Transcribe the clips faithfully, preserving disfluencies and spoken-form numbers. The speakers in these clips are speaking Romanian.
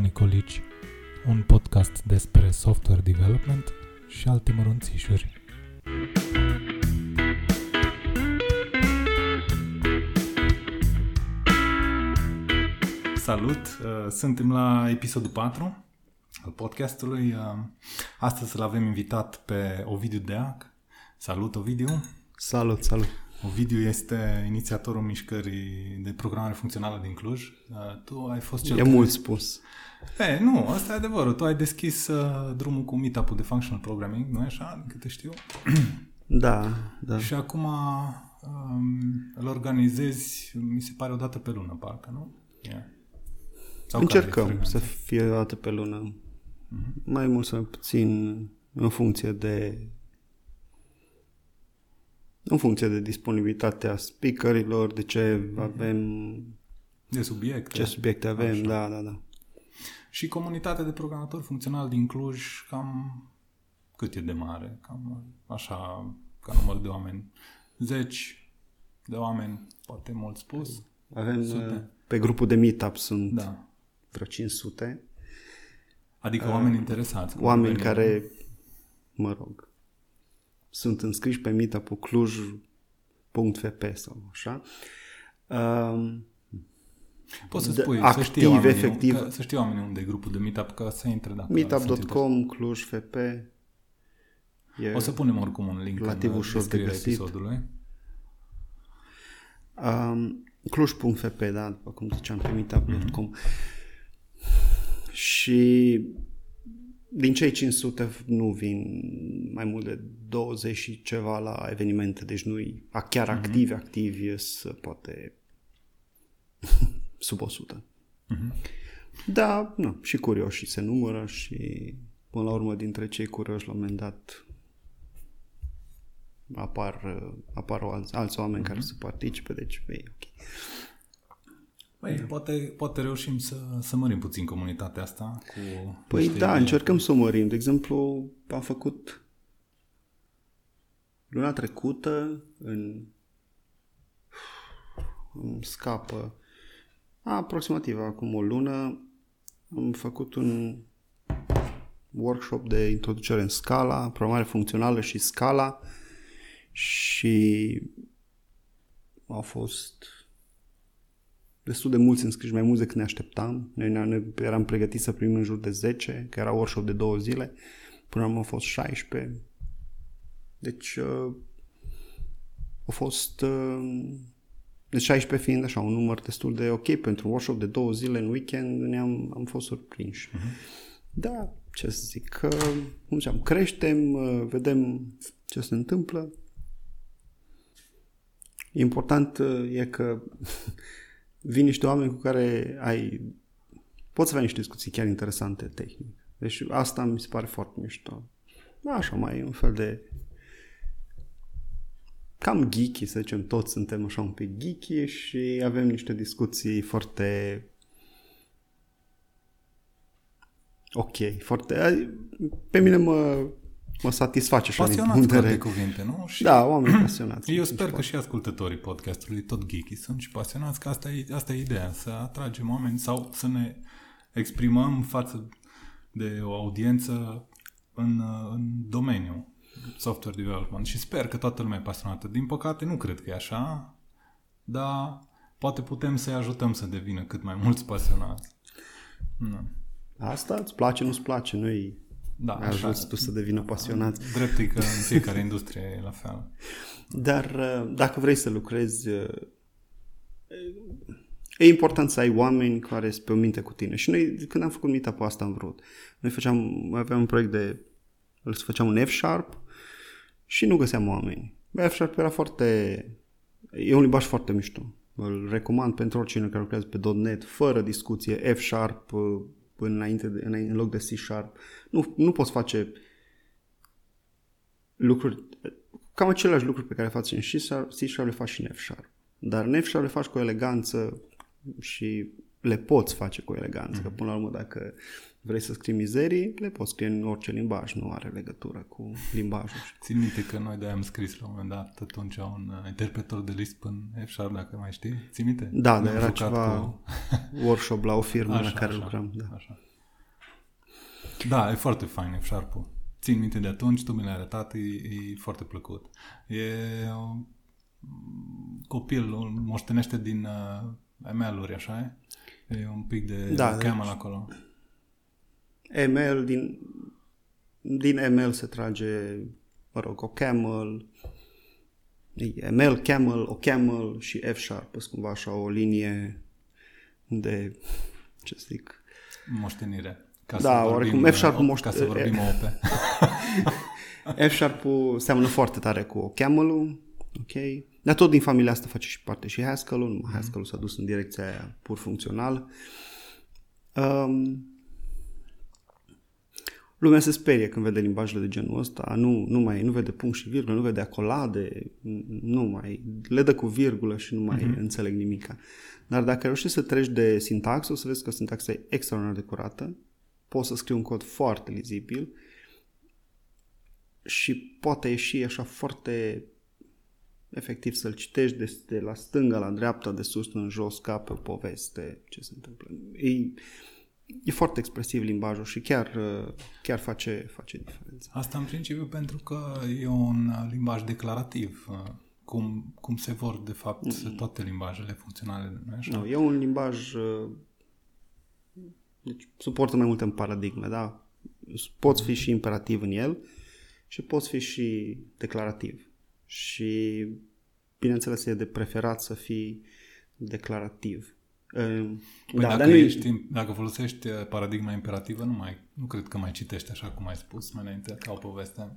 Nicolici, un podcast despre software development și alte mărunțișuri. Salut! Suntem la episodul patru al podcastului. Astăzi îl avem invitat pe Ovidiu Deac. Salut, Ovidiu! Salut, salut! Ovidiu este inițiatorul mișcării de programare funcțională din Cluj. Tu ai fost cel... E mult spus. E, nu, asta e adevărul. Tu ai deschis uh, drumul cu meetup-ul de functional programming, nu e așa? Câte știu. Da, da. Și acum um, îl organizezi, mi se pare, o dată pe lună, parcă, nu? Yeah. Încercăm să fie o dată pe lună. Uh-huh. Mai mult sau puțin în funcție de... În funcție de disponibilitatea speakerilor, de ce avem... De subiecte. Ce subiecte avem, așa. da, da, da. Și comunitatea de programatori funcționali din Cluj, cam cât e de mare? Cam așa, ca număr de oameni. Zeci de oameni, poate mult spus. Avem, sute. Pe grupul de meetup sunt da. vreo cinci sute. Adică oameni uh, interesați. Oameni care, mă rog... Sunt înscriși pe meetup-ul Cluj punct F P sau așa. Um, Poți să spui, activ, să știu oamenii, efectiv. Că, să știu oamenii unde e grupul de meetup, ca să intre dacă... meetup punct com slash cluj f p. O să punem oricum un link relativ în descrierea episodului. Um, Cluj punct F P, da, după cum ziceam, pe meetup punct com. Mm-hmm. Și... Din cei cinci sute nu vin mai mult de douăzeci și ceva la evenimente, deci nu-i chiar activi, uh-huh. activi să poate sub o sută. Uh-huh. Da, nu, și curioși se numără și până la urmă dintre cei curioși la un moment dat apar, apar alți, alți oameni uh-huh. care să participe, deci e ok. Păi, poate, poate reușim să, să mărim puțin comunitatea asta. Cu păi da, încercăm cu... să o mărim. De exemplu, am făcut luna trecută în... Îmi scapă. Aproximativ acum o lună am făcut un workshop de introducere în Scala, programare funcțională și Scala și au fost... destul de mulți înscriși, mai mulți decât ne așteptam. Noi ne eram pregătiți să primim în jur de zece, că era workshop de două zile. Până am fost șaisprezece. Deci uh, a fost uh, de șaisprezece fiind așa un număr destul de ok pentru un workshop de două zile în weekend, ne-am am fost surprinși. Uh-huh. Da, ce să zic, că cum ziceam, creștem, uh, vedem ce se întâmplă. Important uh, e că vin niște oameni cu care ai poți să avea niște discuții chiar interesante tehnic. Deci asta mi se pare foarte mișto. Așa mai un fel de cam geeky, să zicem, toți suntem așa un pic geeky și avem niște discuții foarte ok, foarte pe mine mă mă satisface așa. Pasionați de cuvinte, nu? Și da, oameni pasionați. Eu sper că și ascultătorii podcastului, tot geeky sunt și pasionați, că asta e, asta e ideea, să atragem oameni sau să ne exprimăm față de o audiență în, în domeniul software development și sper că toată lumea e pasionată. Din păcate, nu cred că e așa, dar poate putem să-i ajutăm să devină cât mai mulți pasionați. Nu. Asta îți place, nu-ți place, nu-i... Da, așa tu să devină pasionați. Drept e că în fiecare industrie e la fel. Dar dacă vrei să lucrezi, e important să ai oameni care sunt pe o minte cu tine. Și noi, când am făcut meetup-ul asta, am vrut. Noi făceam, aveam un proiect de... Îl făceam un F# și nu găseam oameni. F# era foarte... E un limbaj foarte mișto. Îl recomand pentru oricine care lucrează pe .net, fără discuție, F# înainte de, în loc de C#. Nu, nu poți face lucruri, cam aceleași lucruri pe care le faci în C#, C# le faci și în F#. Dar în F# le faci cu eleganță și le poți face cu eleganță, mm-hmm. că până la urmă dacă vrei să scrii mizerii, le poți scrie în orice limbaj, nu are legătură cu limbajul. Țin minte că noi de-aia am scris la un moment dat atunci un interpretor de Lisp în F#, dacă mai știi, țin minte? Da, dar era ceva cu... workshop la o firmă așa, la care așa, lucram. Da. Așa. Da, e foarte fain F-Sharp-ul. Țin minte de atunci, tu mi l-ai arătat, e, e foarte plăcut. E, copilul moștenește din uh, M L-uri, așa e? E un pic de da, Caml deci, acolo. M L, din, din M L se trage, mă rog, OCaml, M L, Caml, OCaml și F-Sharp. Sunt cumva așa o linie de, ce să zic, moștenire. Ca da, oricum F-Sharp-ul moște... Ca să vorbim O P. F-Sharp-ul seamănă foarte tare cu OCaml-ul, ok? Dar tot din familia asta face și parte și Haskell-ul. Mm-hmm. Haskell-ul s-a dus în direcția aia pur funcțional. Um, lumea se sperie când vede limbajele de genul ăsta. Nu, nu, mai, nu vede punct și virgulă, nu vede acolade, nu mai... Le dă cu virgulă și nu mai mm-hmm. înțeleg nimica. Dar dacă reușești să treci de sintaxă, o să vezi că sintaxa e extraordinar de curată. Poți să scrii un cod foarte lizibil și poate ieși așa foarte efectiv să-l citești de, de la stânga la dreapta, de sus în jos, ca pe poveste, ce se întâmplă. E, e foarte expresiv limbajul și chiar, chiar face, face diferență. Asta în principiu pentru că e un limbaj declarativ, cum, cum se vor de fapt mm. toate limbajele funcționale. Nu, așa? Nu, e un limbaj... Deci suportă mai multe în paradigme, da? Poți fi și imperativ în el și poți fi și declarativ. Și, bineînțeles, e de preferat să fii declarativ. Păi da, dacă, ești, nu... dacă folosești paradigma imperativă, nu, mai, nu cred că mai citești așa cum ai spus mai înainte, ca o poveste.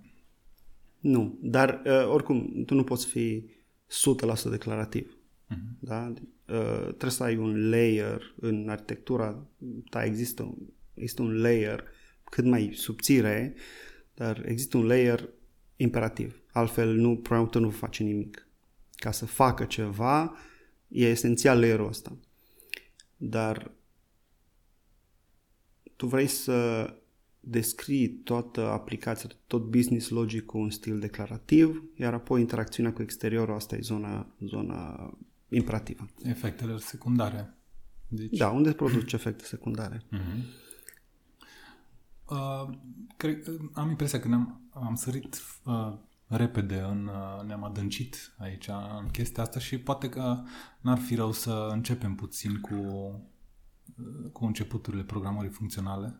Nu, dar oricum, tu nu poți fi o sută la sută declarativ. Uh-huh. Da? Uh, trebuie să ai un layer în arhitectura ta, există un, există un layer cât mai subțire, dar există un layer imperativ. Altfel, nu, proiectul nu face nimic. Ca să facă ceva, e esențial layerul ăsta. Dar tu vrei să descrii toată aplicația, tot business logic cu un stil declarativ, iar apoi interacțiunea cu exteriorul, asta e zona, zona imperativă. Efectele secundare. Deci... Da, unde produci efecte secundare? Mm-hmm. Uh, cred, am impresia că ne-am am sărit uh, repede, în, uh, ne-am adâncit aici în chestia asta și poate că n-ar fi rău să începem puțin cu, uh, cu începuturile programării funcționale,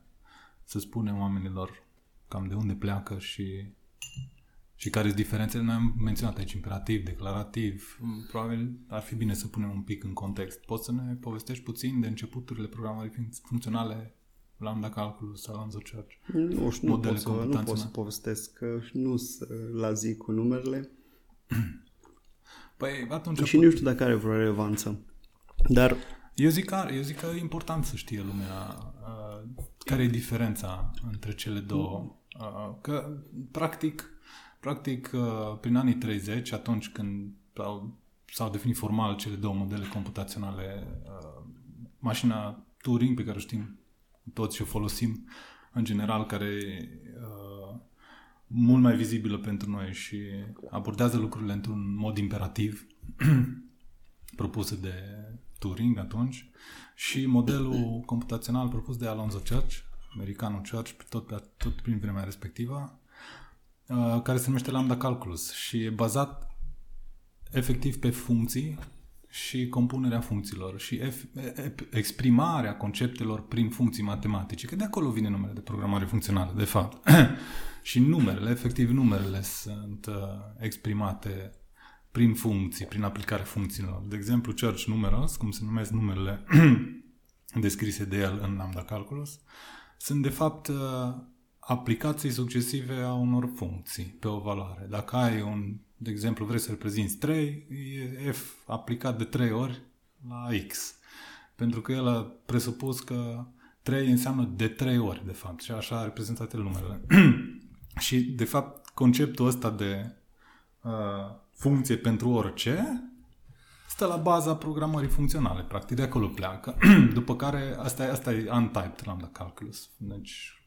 să spunem oamenilor cam de unde pleacă și, și care sunt diferențele. Noi am menționat aici imperativ, declarativ. Probabil ar fi bine să punem un pic în context. Poți să ne povestești puțin de începuturile programării funcționale, Lambda Calculus, Alonzo Church? Nu știu, nu pot, să, nu pot să povestesc, nu să la zi cu numerele. Păi atunci... Și pot... nu știu dacă are vreo relevanță. Dar... Eu zic că, eu zic că e important să știe lumea uh, care e diferența între cele două. Uh, că, practic, practic uh, prin anii treizeci, atunci când au, s-au definit formal cele două modele computaționale, uh, mașina Turing, pe care o știm toți și o folosim în general, care e uh, mult mai vizibilă pentru noi și abordează lucrurile într-un mod imperativ propusă de Turing atunci, și modelul computațional propus de Alonzo Church, americanul Church, tot, tot prin vremea respectivă, care se numește Lambda Calculus și e bazat efectiv pe funcții și compunerea funcțiilor și exprimarea conceptelor prin funcții matematice, că de acolo vine numele de programare funcțională, de fapt. Și numerele, efectiv numerele sunt exprimate prin funcții, prin aplicarea funcțiilor. De exemplu, Church Numerals, cum se numesc numerele descrise de el în Lambda Calculus, sunt de fapt aplicații succesive a unor funcții pe o valoare. Dacă ai un, de exemplu, vrei să reprezinți trei, e F aplicat de trei ori la X. Pentru că el a presupus că trei înseamnă de trei ori, de fapt, și așa a reprezentat el numerele. Și, de fapt, conceptul ăsta de uh, funcție pentru orice stă la baza programării funcționale, practic, de acolo pleacă. După care, asta e, asta e untyped Lambda Calculus, deci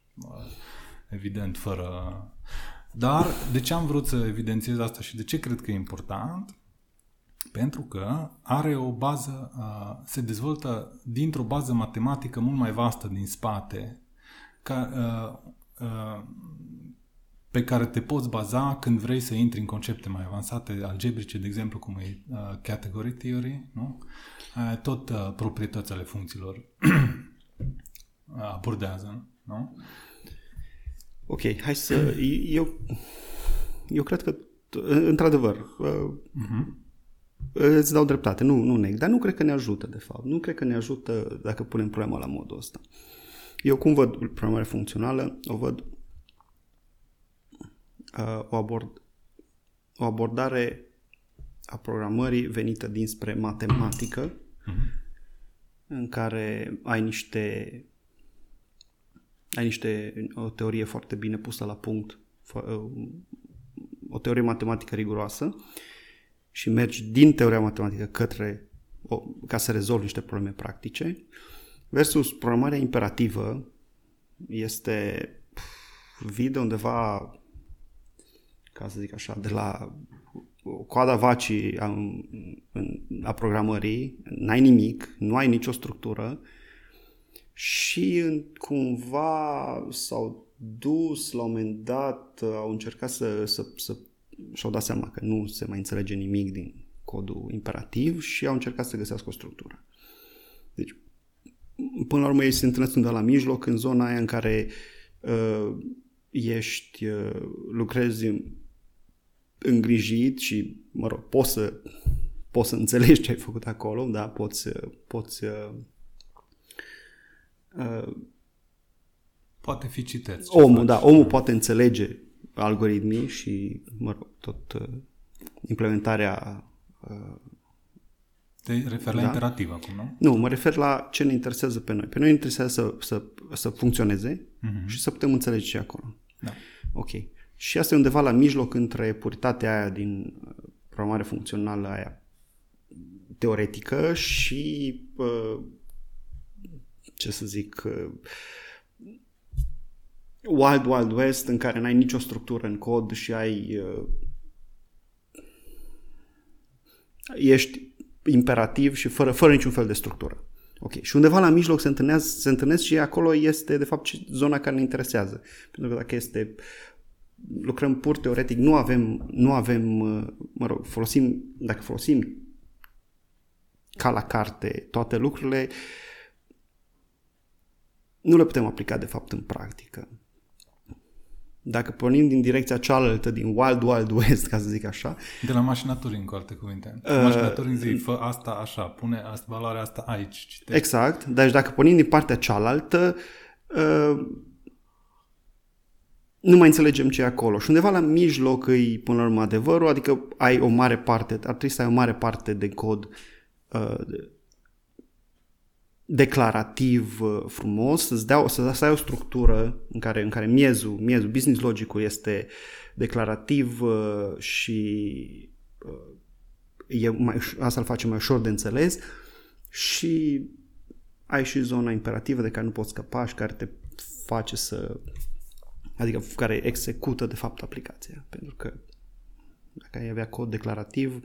evident fără... Dar de ce am vrut să evidențiez asta și de ce cred că e important? Pentru că are o bază, se dezvoltă dintr-o bază matematică mult mai vastă din spate, ca, uh, uh, pe care te poți baza când vrei să intri în concepte mai avansate, algebrice, de exemplu, cum e uh, category theory, nu? Uh, tot uh, proprietățile funcțiilor abordează, nu? Ok, hai să... Eu, eu cred că, într-adevăr, uh-huh. îți dau dreptate, nu, nu neg, dar nu cred că ne ajută, de fapt. Nu cred că ne ajută dacă punem problema la modul ăsta. Eu cum văd programarea funcțională? O văd uh, o, abord, o abordare a programării venită dinspre matematică, uh-huh. în care ai niște... ai niște, o teorie foarte bine pusă la punct, o teorie matematică riguroasă și mergi din teoria matematică către, o, ca să rezolvi niște probleme practice, versus programarea imperativă este vii de undeva, ca să zic așa, de la coada vacii a, a programării, n-ai nimic, nu ai nicio structură, și cumva s-au dus, la un moment dat, au încercat să, să, să și-au dat seama că nu se mai înțelege nimic din codul imperativ și au încercat să găsească o structură. Deci, până la urmă, ei se întâlnesc undeva la mijloc, în zona aia în care uh, ești, uh, lucrezi îngrijit și, mă rog, poți să, poți să înțelegi ce ai făcut acolo, da? Poți... poți uh, Uh, poate fi citeți. Omul, da, omul poate înțelege algoritmii și, mă rog, tot uh, implementarea... Uh, Te referi da? la imperativ acum, nu? Nu, mă refer la ce ne interesează pe noi. Pe noi ne interesează să, să, să funcționeze uh-huh. și să putem înțelege ce acolo. Da. Ok. Și asta e undeva la mijloc între puritatea aia din programare funcțională aia teoretică și... Uh, ce să zic, uh, Wild Wild West, în care n-ai nicio structură în cod și ai uh, ești imperativ și fără, fără niciun fel de structură. Ok. Și undeva la mijloc se întâlnesc, se întâlnesc și acolo este, de fapt, zona care ne interesează. Pentru că dacă este, lucrăm pur teoretic, nu avem, nu avem uh, mă rog, folosim, dacă folosim ca la carte toate lucrurile, nu le putem aplica, de fapt, în practică. Dacă pornim din direcția cealaltă, din Wild Wild West, ca să zic așa... De la mașina Turing, cu alte cuvinte. Uh, mașina Turing zice, fă asta așa, pune asta, valoarea asta aici. Citești. Exact. Deci dacă pornim din partea cealaltă, uh, nu mai înțelegem ce e acolo. Și undeva la mijloc îi, până la urmă, adevărul, adică ai o mare parte, ar trebui să ai o mare parte de cod... Uh, declarativ frumos, să-ți dea, să, să ai o structură în care, în care miezul, miezul, business logic-ul este declarativ și e mai, asta îl face mai ușor de înțeles și ai și zona imperativă de care nu poți scăpa și care te face să, adică care execută de fapt aplicația, pentru că dacă ai avea cod declarativ,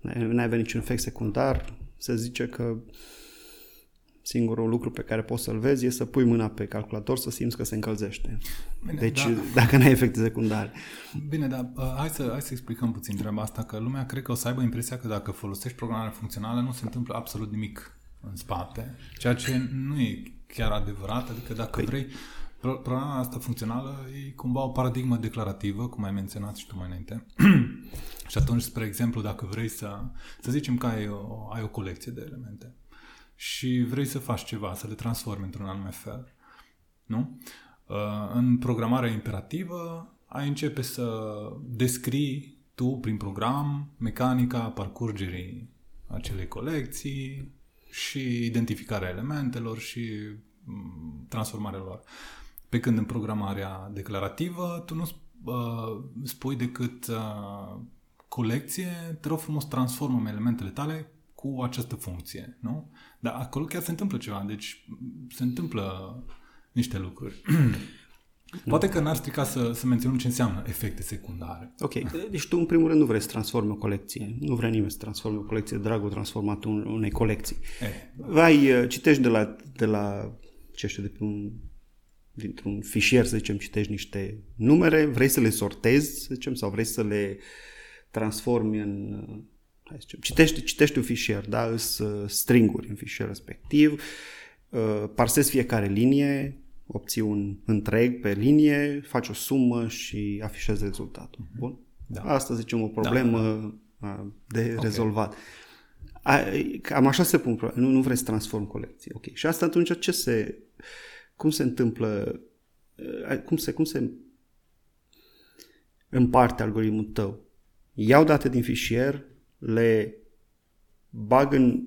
n-ai avea niciun efect secundar, se zice că singurul lucru pe care poți să-l vezi e să pui mâna pe calculator să simți că se încălzește. Bine, deci, da. Dacă n-ai efecte secundare. Bine, dar hai să, hai să explicăm puțin treaba asta, că lumea cred că o să aibă impresia că dacă folosești programare funcțională nu se întâmplă absolut nimic în spate, ceea ce nu e chiar adevărat, adică dacă păi. vrei, programarea asta funcțională e cumva o paradigmă declarativă, cum ai menționat și tu mai înainte. Și atunci, spre exemplu, dacă vrei să, să zicem că ai o, ai o colecție de elemente și vrei să faci ceva, să le transformi într-un anume fel, nu? În programarea imperativă ai începe să descrii tu prin program mecanica parcurgerii acelei colecții și identificarea elementelor și transformarea lor. Pe când în programarea declarativă tu nu spui decât colecție, te rog frumos transformă elementele tale cu această funcție, nu? Dar acolo chiar se întâmplă ceva, deci se întâmplă niște lucruri. Poate că n-ar strica să, să menționăm ce înseamnă efecte secundare. Ok, deci tu în primul rând nu vrei să transformi o colecție, nu vrea nimeni să transforme o colecție, dragul transformat unei colecții. Eh. Vai, citești de la, de la ce știu, de pe un dintr-un fișier, să zicem, citești niște numere, vrei să le sortezi, să zicem, sau vrei să le transformi în... Hai să zicem, citești, citești un fișier, da? Îs stringuri în fișier respectiv, parsezi fiecare linie, obții un întreg pe linie, faci o sumă și afișezi rezultatul. Bun? Da. Asta, zicem, o problemă da, da, da. de okay. rezolvat. A, cam așa se pun probleme. Nu, nu vrei să transform colecții. Okay. Și asta atunci ce se... Cum se întâmplă... Cum se, cum se împarte algoritmul tău? Iau date din fișier, le bag în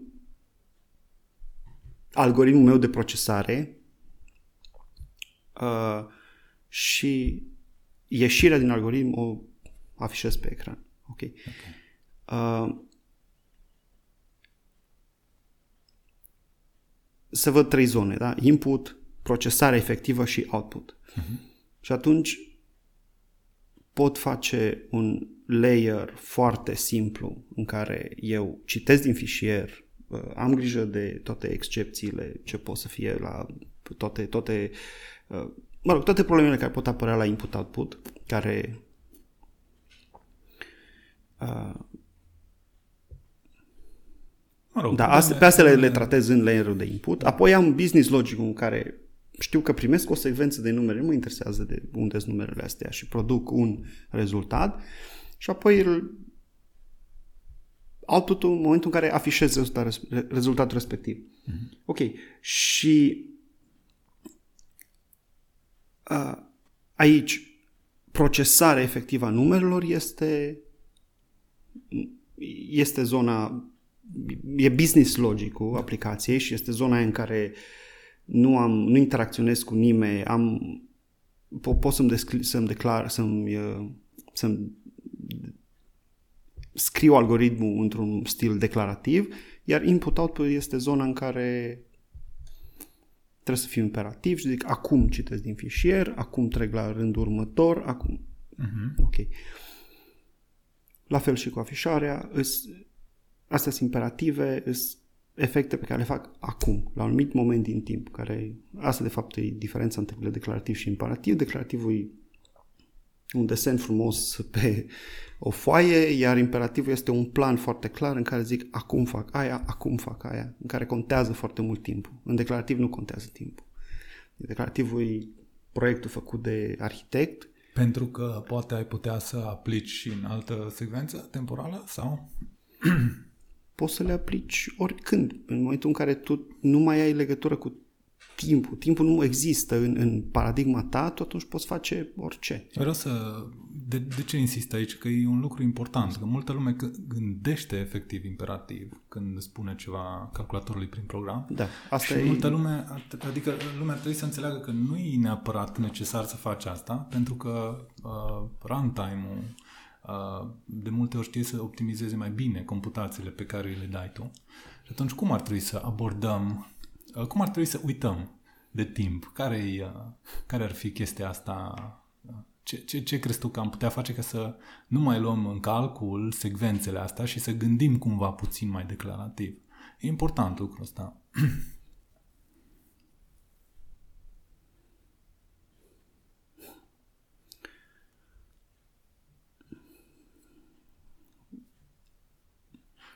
algoritmul meu de procesare uh, și ieșirea din algoritm o afișez pe ecran. Ok. okay. Uh, să văd trei zone, da? Input, procesare efectivă și output. Uh-huh. Și atunci pot face un layer foarte simplu în care eu citesc din fișier, am grijă de toate excepțiile ce pot să fie la toate, toate, mă rog, toate problemele care pot apărea la input-output, care uh, mă rog, da, astea, pe astea le, le tratez în layerul de input. Apoi am business logic-ul în care știu că primesc o secvență de numere, nu mă interesează de unde sunt numerele astea și produc un rezultat și apoi output-ul în momentul în care afișez rezultat, rezultatul respectiv. Mm-hmm. Ok. Și a, aici procesarea efectivă a numerelor este este zona e business logic-ul aplicației și este zona în care nu am nu interacționez cu nimeni, am po- pot să-mi, descri- să-mi declar, să-mi, să-mi scriu algoritmul într-un stil declarativ, iar input-output este zona în care trebuie să fiu imperativ și zic acum citesc din fișier, acum trec la rândul următor, acum. Uh-huh. Ok. La fel și cu afișarea, îs, astea sunt imperative, îs efecte pe care le fac acum, la un anumit moment din timp, care asta de fapt e diferența între declarativ și imperativ. Declarativul e un desen frumos pe o foaie, iar imperativul este un plan foarte clar în care zic acum fac aia, acum fac aia, în care contează foarte mult timpul. În declarativ nu contează timpul. Declarativul e proiectul făcut de arhitect. Pentru că poate ai putea să aplici și în altă secvență temporală sau... Poți să le aplici oricând, în momentul în care tu nu mai ai legătură cu timpul. Timpul nu există în, în paradigma ta, tu atunci poți face orice. Vreau să... De, de ce insist aici? Că e un lucru important, că multă lume gândește efectiv imperativ când spune ceva calculatorului prin program. Da, asta și e... multă lume, adică lumea ar trebui să înțeleagă că nu e neapărat necesar să faci asta, pentru că uh, runtime-ul de multe ori știi să optimizeze mai bine computațiile pe care le dai tu. Și atunci cum ar trebui să abordăm, cum ar trebui să uităm de timp? Care, care ar fi chestia asta? Ce, ce, ce crezi tu că am putea face ca să nu mai luăm în calcul secvențele astea și să gândim cumva puțin mai declarativ? E important lucrul ăsta.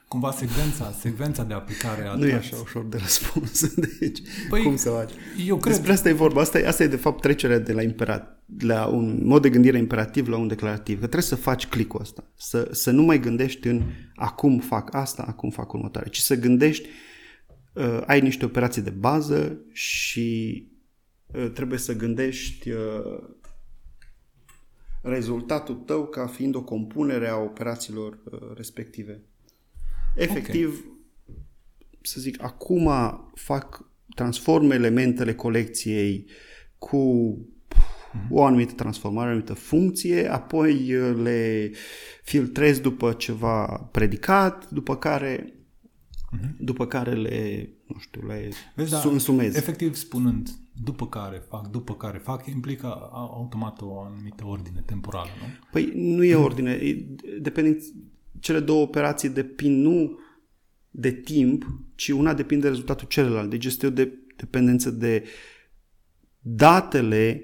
Cumva secvența, secvența de aplicare a... Nu e așa ușor de răspuns. Deci, păi, cum să faci? Eu cred... Despre asta e vorba. Asta e, asta e de fapt trecerea de la, imperat, la un mod de gândire imperativ la un declarativ. Că trebuie să faci click-ul ăsta. Să, să nu mai gândești în acum fac asta, acum fac următoare. Ci să gândești, uh, ai niște operații de bază și uh, trebuie să gândești... Uh, rezultatul tău ca fiind o compunere a operațiilor uh, respective. Efectiv, okay. Să zic, acum fac, transform elementele colecției cu o anumită transformare, o anumită funcție, apoi le filtrez după ceva predicat, după care, uh-huh. după care le, nu știu, le Vezi, însumez. Da, efectiv, spunând, după care fac, după care fac, implică automat o anumită ordine temporală, nu? Păi nu e ordine, e, depinde... Cele două operații depind nu de timp, ci una depinde de rezultatul celălalt. Deci este o de- dependență de datele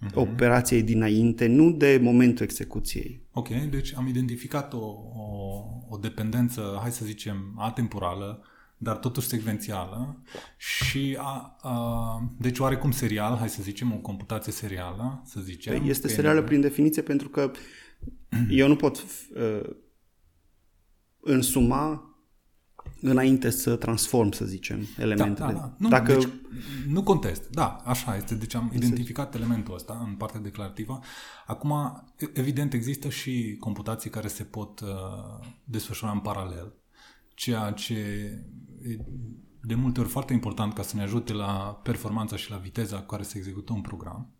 uh-huh. operației dinainte, nu de momentul execuției. Ok, deci am identificat o, o, o dependență, hai să zicem, atemporală, dar totuși secvențială și a, a, deci oarecum serial, hai să zicem, o computație serială, să zicem. Este serială prin definiție pentru că eu nu pot uh, însuma înainte să transform, să zicem, elementele. Da, da, da. Nu, Dacă... deci, nu contest. Da, așa este. Deci am identificat elementul ăsta în partea declarativă. Acum, evident, există și computații care se pot uh, desfășura în paralel, ceea ce e de multe ori foarte important ca să ne ajute la performanța și la viteza cu care se execută un program.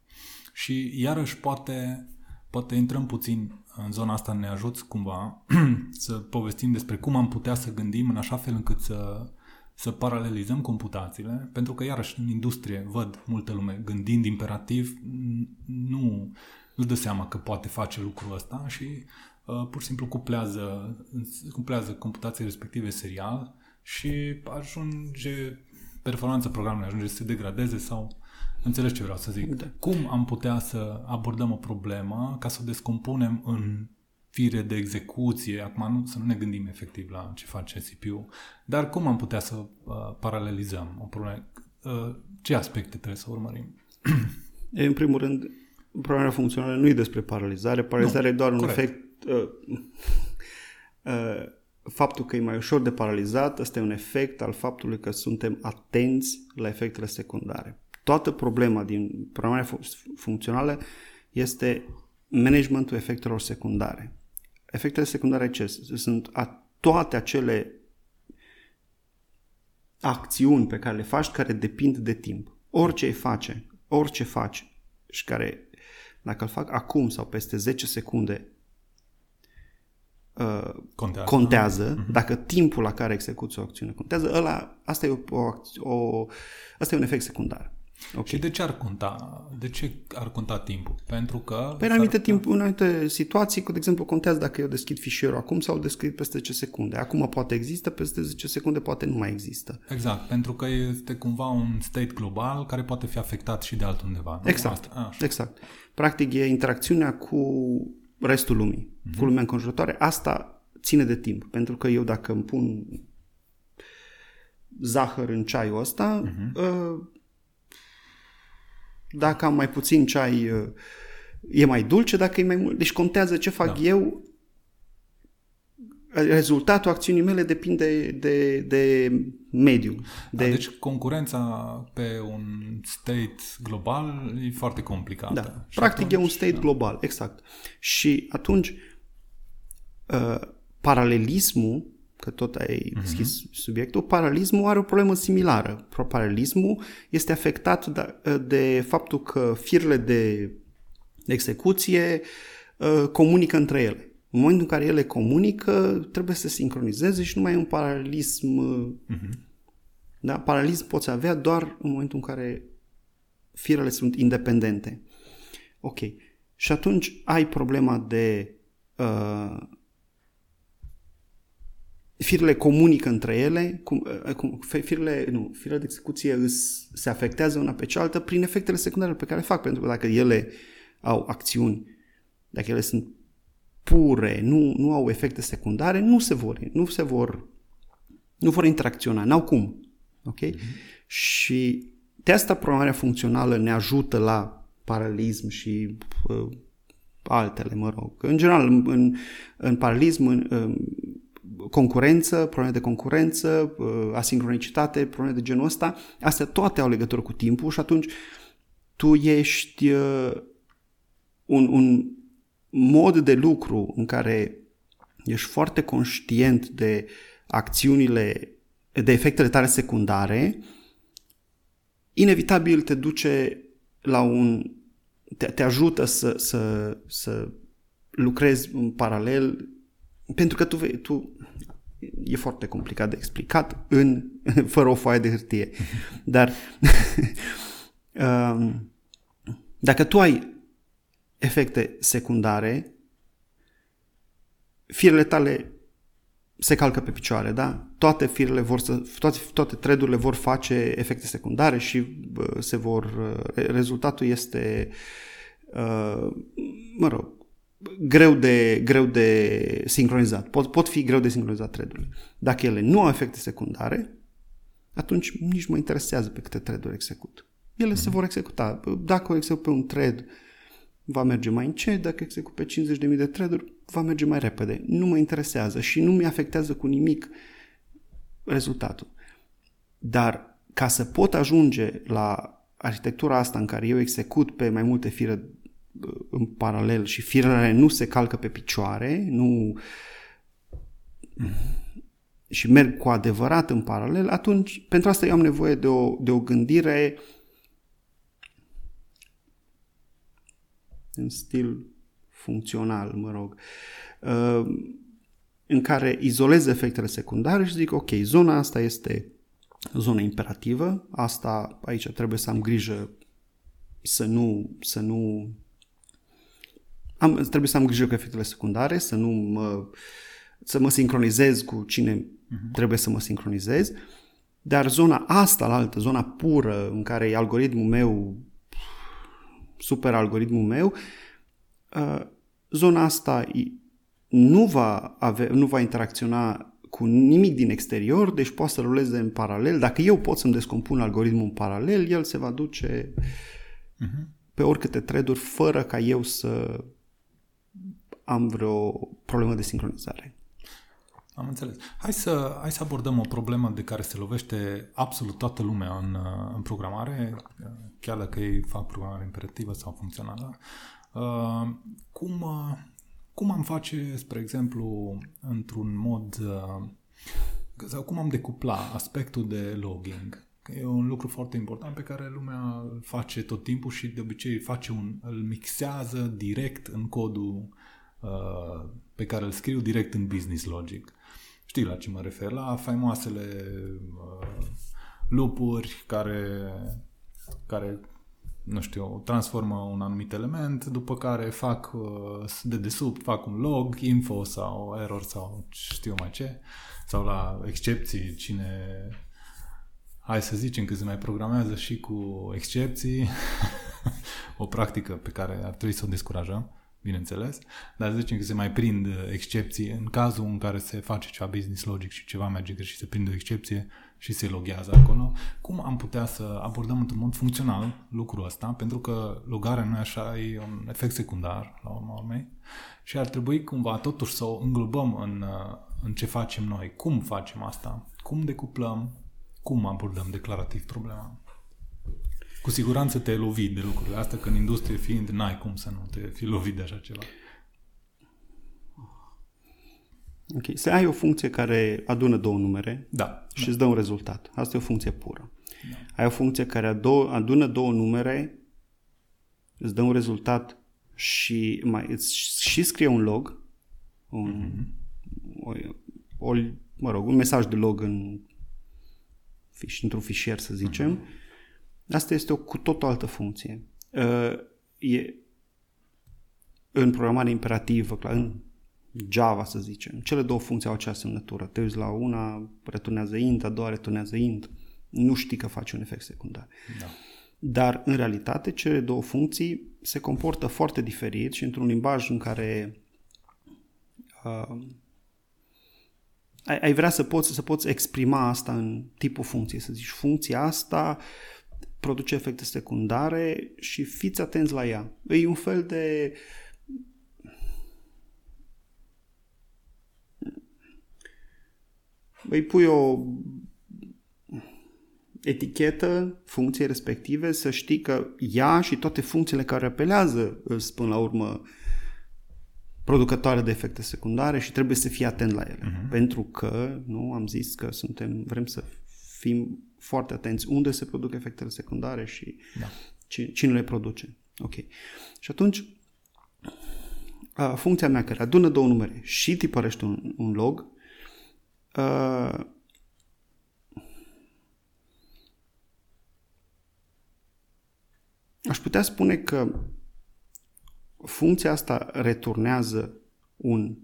Și iarăși poate, poate intrăm puțin în zona asta, ne ajuți cumva să povestim despre cum am putea să gândim în așa fel încât să, să paralelizăm computațiile, pentru că iarăși în industrie văd multă lume gândind imperativ, nu, nu dă seama că poate face lucrul ăsta și uh, pur și simplu cuplează, cuplează computațiile respective serial și ajunge performanța programului, ajunge să se degradeze sau... Înțelegi ce vreau să zic. Da. Cum am putea să abordăm o problemă ca să o descompunem în fire de execuție? Acum nu, să nu ne gândim efectiv la ce face C P U, dar cum am putea să uh, paralelizăm o problemă? Uh, ce aspecte trebuie să urmărim? În primul rând, problema funcțională nu e despre paralizare. Paralizare nu, e doar un corect. efect... Uh, uh, faptul că e mai ușor de paralizat, ăsta e un efect al faptului că suntem atenți la efectele secundare. Toată problema din programarea funcțională este managementul efectelor secundare. Efectele secundare ce? Sunt toate acele acțiuni pe care le faci care depind de timp. Orice îi face, orice faci și care, dacă îl fac acum sau peste zece secunde, uh, contează. contează dacă timpul la care execuți o acțiune contează, ăla, asta e, o, o, asta e un efect secundar. Okay. Și de ce ar conta? De ce ar conta timpul? Pentru că... Pe în anumite, timp, în anumite situații, de exemplu, contează dacă eu deschid fișierul acum sau deschid peste zece secunde. Acum poate există, peste zece secunde poate nu mai există. Exact, pentru că este cumva un state global care poate fi afectat și de altundeva. Nu? Exact, asta, exact. Practic e interacțiunea cu restul lumii, mm-hmm. cu lumea înconjurătoare. Asta ține de timp, pentru că eu dacă îmi pun zahăr în ceaiul ăsta... Mm-hmm. Uh, Dacă am mai puțin ceai, e mai dulce, dacă e mai mult. Deci contează ce fac da. eu. Rezultatul acțiunii mele depinde de, de mediu. De... Da, deci concurența pe un state global e foarte complicată. Da. Practic atunci, e un state da. global, exact. Și atunci uh, paralelismul, că tot ai deschis uh-huh. subiectul, paralelismul are o problemă similară. Paralelismul este afectat de, de faptul că firele de execuție uh, comunică între ele. În momentul în care ele comunică, trebuie să se sincronizeze și nu mai e un paralelism. Uh-huh. Da? Paralelism poți avea doar în momentul în care firele sunt independente. Ok. Și atunci ai problema de... Uh, firele comunică între ele, cum, cum, firele, nu, firele de execuție îs, se afectează una pe cealaltă prin efectele secundare pe care le fac, pentru că dacă ele au acțiuni, dacă ele sunt pure, nu, nu au efecte secundare, nu se vor, nu se vor, nu vor interacționa, n-au cum. Ok? Mm-hmm. Și de asta programarea funcțională ne ajută la paralelism și uh, altele, mă rog. În general, în, în paralelism, în... în concurență, probleme de concurență, asincronicitate, probleme de genul ăsta, astea toate au legătură cu timpul și atunci tu ești un, un mod de lucru în care ești foarte conștient de acțiunile, de efectele tale secundare, inevitabil te duce la un... te, te ajută să, să, să lucrezi în paralel. Pentru că tu, tu e foarte complicat de explicat în, fără o foaie de hârtie. Dar dacă tu ai efecte secundare, firele tale se calcă pe picioare, da? Toate firele vor să, toate, toate thread-urile vor face efecte secundare și se vor, rezultatul este, mă rog, greu de, greu de sincronizat. Pot, pot fi greu de sincronizat thread-urile. Dacă ele nu au efecte secundare, atunci nici mă interesează pe câte thread-uri execut. Ele se vor executa. Dacă o execut pe un thread, va merge mai încet, dacă execut pe cincizeci de mii de thread-uri, va merge mai repede. Nu mă interesează și nu mi afectează cu nimic rezultatul. Dar ca să pot ajunge la arhitectura asta în care eu execut pe mai multe fire în paralel și firele nu se calcă pe picioare, nu... și merg cu adevărat în paralel, atunci pentru asta eu am nevoie de o, de o gândire în stil funcțional, mă rog, în care izolez efectele secundare și zic, ok, zona asta este zona imperativă, asta aici trebuie să am grijă să nu, să nu am, trebuie să am grijă cu efectele secundare, să nu mă, să mă sincronizez cu cine uh-huh. trebuie să mă sincronizez, dar zona asta, la altă, zona pură în care e algoritmul meu, super algoritmul meu, zona asta nu va, ave, nu va interacționa cu nimic din exterior, deci poate să ruleze în paralel. Dacă eu pot să-mi descompun algoritmul în paralel, el se va duce uh-huh. pe oricâte thread-uri fără ca eu să am vreo problemă de sincronizare. Am înțeles. Hai să, hai să abordăm o problemă de care se lovește absolut toată lumea în, în programare, chiar dacă ei fac programare imperativă sau funcțională. Uh, cum, uh, cum am face, spre exemplu, într-un mod, uh, sau cum am decupla aspectul de logging? Că e un lucru foarte important pe care lumea îl face tot timpul și de obicei face un, îl mixează direct în codul uh, pe care îl scriu direct în business logic. Știi la ce mă refer? La faimoasele uh, loop-uri care... care nu știu, transformă un anumit element, după care fac de desubt, fac un log, info sau error sau știu mai ce, sau la excepții, cine, hai să zicem că se mai programează și cu excepții, o practică pe care ar trebui să o descurajăm, bineînțeles, dar zicem că se mai prind excepții în cazul în care se face ceva business logic și ceva merge greșit și se prinde o excepție și se loghează acolo. Cum am putea să abordăm într-un mod funcțional lucrul ăsta? Pentru că logarea nu e așa, e un efect secundar, la urma urmei, și ar trebui cumva totuși să o înglobăm în, în ce facem noi. Cum facem asta? Cum decuplăm? Cum abordăm declarativ problema? Cu siguranță te-ai lovit de lucrurile astea, că în industrie fiind, n-ai cum să nu te fi lovit de așa ceva. Ok. Să ai o funcție care adună două numere da, și da. îți dă un rezultat. Asta e o funcție pură. Da. Ai o funcție care adună două numere, îți dă un rezultat și mai, îți și scrie un log, un, mm-hmm. o, o, mă rog, un mesaj de log în, într-un fișier, să zicem. Mm-hmm. Asta este o cu tot o altă funcție. Uh, e în programare imperativă, în Java, să zicem. Cele două funcții au acea semnătură. Te uiți la una, returnează int, a doua returnează int. Nu știi că faci un efect secundar. Da. Dar, în realitate, cele două funcții se comportă foarte diferit și într-un limbaj în care uh, ai, ai vrea să poți, să poți exprima asta în tipul funcției. Să zici, funcția asta produce efecte secundare și fiți atenți la ea. E un fel de... Îi pui o etichetă funcției respective să știi că ea și toate funcțiile care apelează îți până la urmă producătoare de efecte secundare și trebuie să fii atent la ele. Uh-huh. Pentru că, nu, am zis că suntem, vrem să fim foarte atenți unde se produc efectele secundare și da. cine le produce. Ok. Și atunci funcția mea care adună două numere și tipărește un, un log Uh, aș putea spune că funcția asta returnează un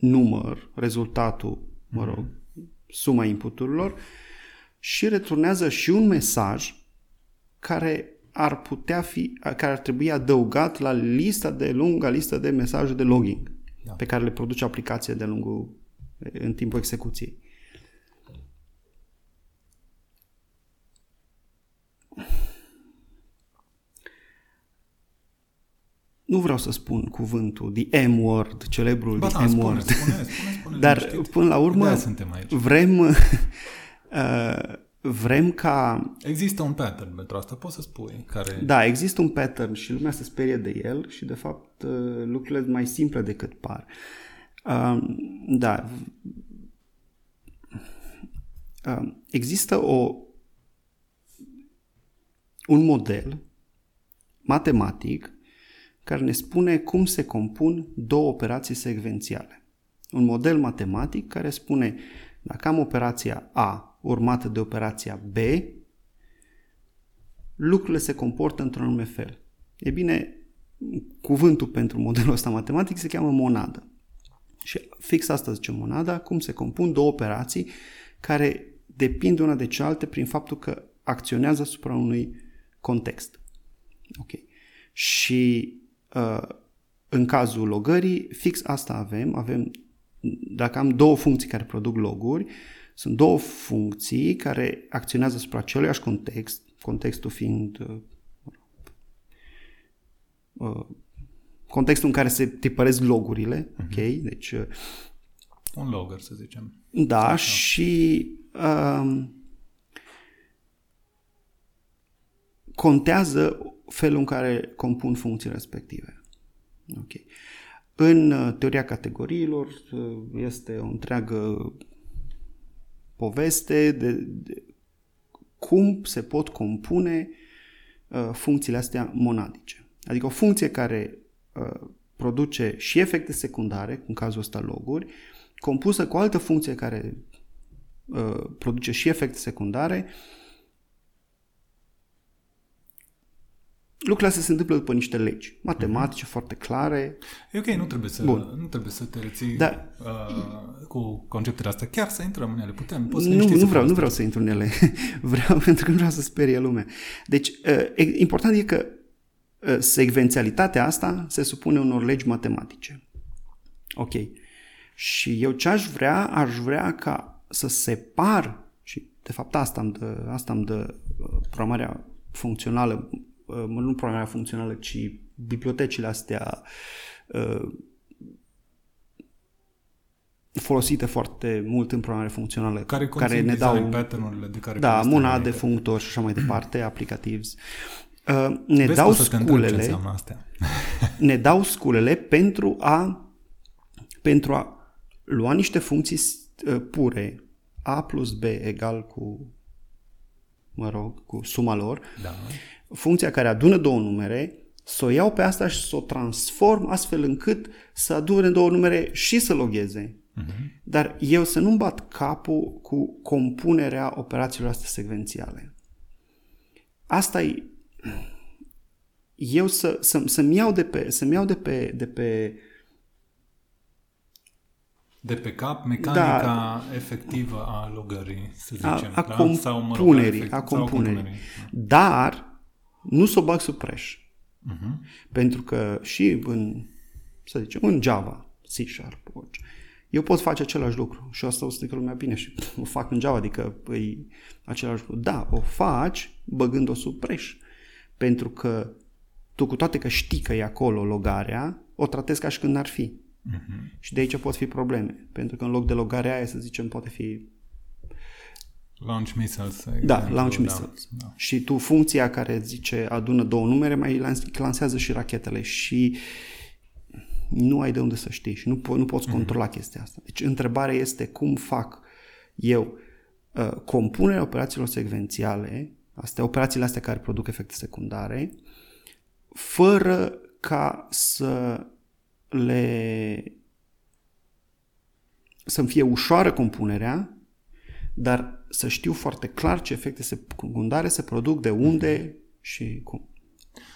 număr, rezultatul, mă rog, suma inputurilor și returnează și un mesaj care ar putea fi, care ar trebui adăugat la lista de lungă, listă de mesaje de logging da. Pe care le produce aplicația de lungul, în timpul execuției. Nu vreau să spun cuvântul, the M-word, celebrul ba, the da, M-word, spune, spune, spune, spune, dar până la urmă vrem, vrem ca... Există un pattern pentru asta, poți să spui. Care... Da, există un pattern și lumea se sperie de el și de fapt lucrurile mai simple decât par. Da, există o, un model matematic care ne spune cum se compun două operații secvențiale. Un model matematic care spune dacă am operația A urmată de operația B, lucrurile se comportă într-un anume fel. E bine, cuvântul pentru modelul ăsta matematic se cheamă monadă. Și fix asta zice monada, cum se compun două operații care depind una de cealaltă prin faptul că acționează asupra unui context. Ok. Și Uh, în cazul logării, fix asta avem, avem, dacă am două funcții care produc loguri, sunt două funcții care acționează asupra aceluiași context, contextul fiind uh, uh, contextul în care se tipăresc logurile, uh-huh. ok? Deci, uh, un logger, să zicem. Da, da. și uh, contează felul în care compun funcțiile respective. Okay. În teoria categoriilor este o întreagă poveste de, de cum se pot compune uh, funcțiile astea monadice. Adică o funcție care uh, produce și efecte secundare, în cazul ăsta loguri, compusă cu o altă funcție care uh, produce și efecte secundare, lucrurile astea se întâmplă după niște legi matematice, mm-hmm. foarte clare. E ok, nu trebuie să, nu trebuie să te reții da. uh, cu conceptele astea. Chiar să intrăm în ele, putem. Poți să nu, nu, vreau, nu vreau să intru în ele, vreau, pentru că nu vreau să sperie lumea. Deci, uh, important e că uh, secvențialitatea asta se supune unor legi matematice. Ok. Și eu ce aș vrea, aș vrea ca să separ, și de fapt asta îmi dă, asta îmi dă programarea funcțională, nu programarea funcțională, ci bibliotecile astea uh, folosite foarte mult în programare funcțională. Care, care ne dau pattern-urile de care da, monade, functori și așa mai departe, aplicatives. Uh, ne Vezi dau sculele ne dau sculele pentru a pentru a lua niște funcții pure. A plus B egal cu mă rog, cu suma lor. Da. Funcția care adună două numere, să o iau pe asta și să o transform astfel încât să adune două numere și să logheze. Uh-huh. Dar eu să nu-mi bat capul cu compunerea operațiilor astea secvențiale. Asta e... Eu să, să, să-mi iau de pe... Să-mi iau de pe... De pe, de pe cap mecanica da, efectivă a logării, să zicem. A, a compunerii. Sau, mă rog, a efect, a compunerii. Sau compunerii. Dar... Nu s-o bag sub preș. Uh-huh. Pentru că și în, să zicem, în Java, C Sharp, eu pot face același lucru. Și asta o să zică lumea bine și o fac în Java, adică e același lucru. Da, o faci băgând-o sub preș. Pentru că tu, cu toate că știi că e acolo logarea, o tratezi ca și când n-ar fi. Uh-huh. Și de aici pot fi probleme. Pentru că în loc de logarea aia, să zicem, poate fi... Launch missiles. Da, launch missiles. Da. Și tu funcția care zice adună două numere mai lansează și rachetele și nu ai de unde să știi și nu, po- nu poți controla mm-hmm. chestia asta. Deci întrebarea este cum fac eu uh, compunerea operațiilor secvențiale, astea, operațiile astea care produc efecte secundare, fără ca să le... să-mi fie ușoară compunerea, dar să știu foarte clar ce efecte secundare se produc, de unde și cum.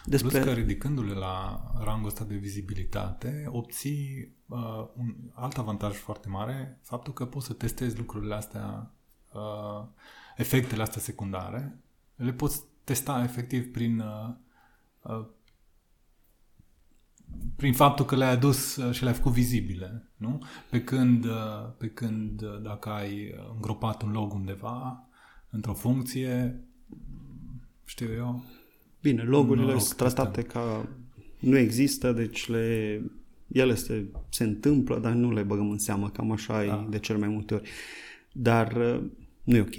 Despre... Plus că ridicându-le la rangul ăsta de vizibilitate, obții uh, un alt avantaj foarte mare, faptul că poți să testezi lucrurile astea, uh, efectele astea secundare, le poți testa efectiv prin... Uh, uh, prin faptul că le-ai adus și le-ai făcut vizibile, nu? Pe când, pe când dacă ai îngropat un log undeva, într-o funcție, știu eu... Bine, logurile log sunt tratate ca nu există, deci le, ele se, se întâmplă, dar nu le băgăm în seamă, cam așa da. E de cel mai multe ori. Dar nu e ok.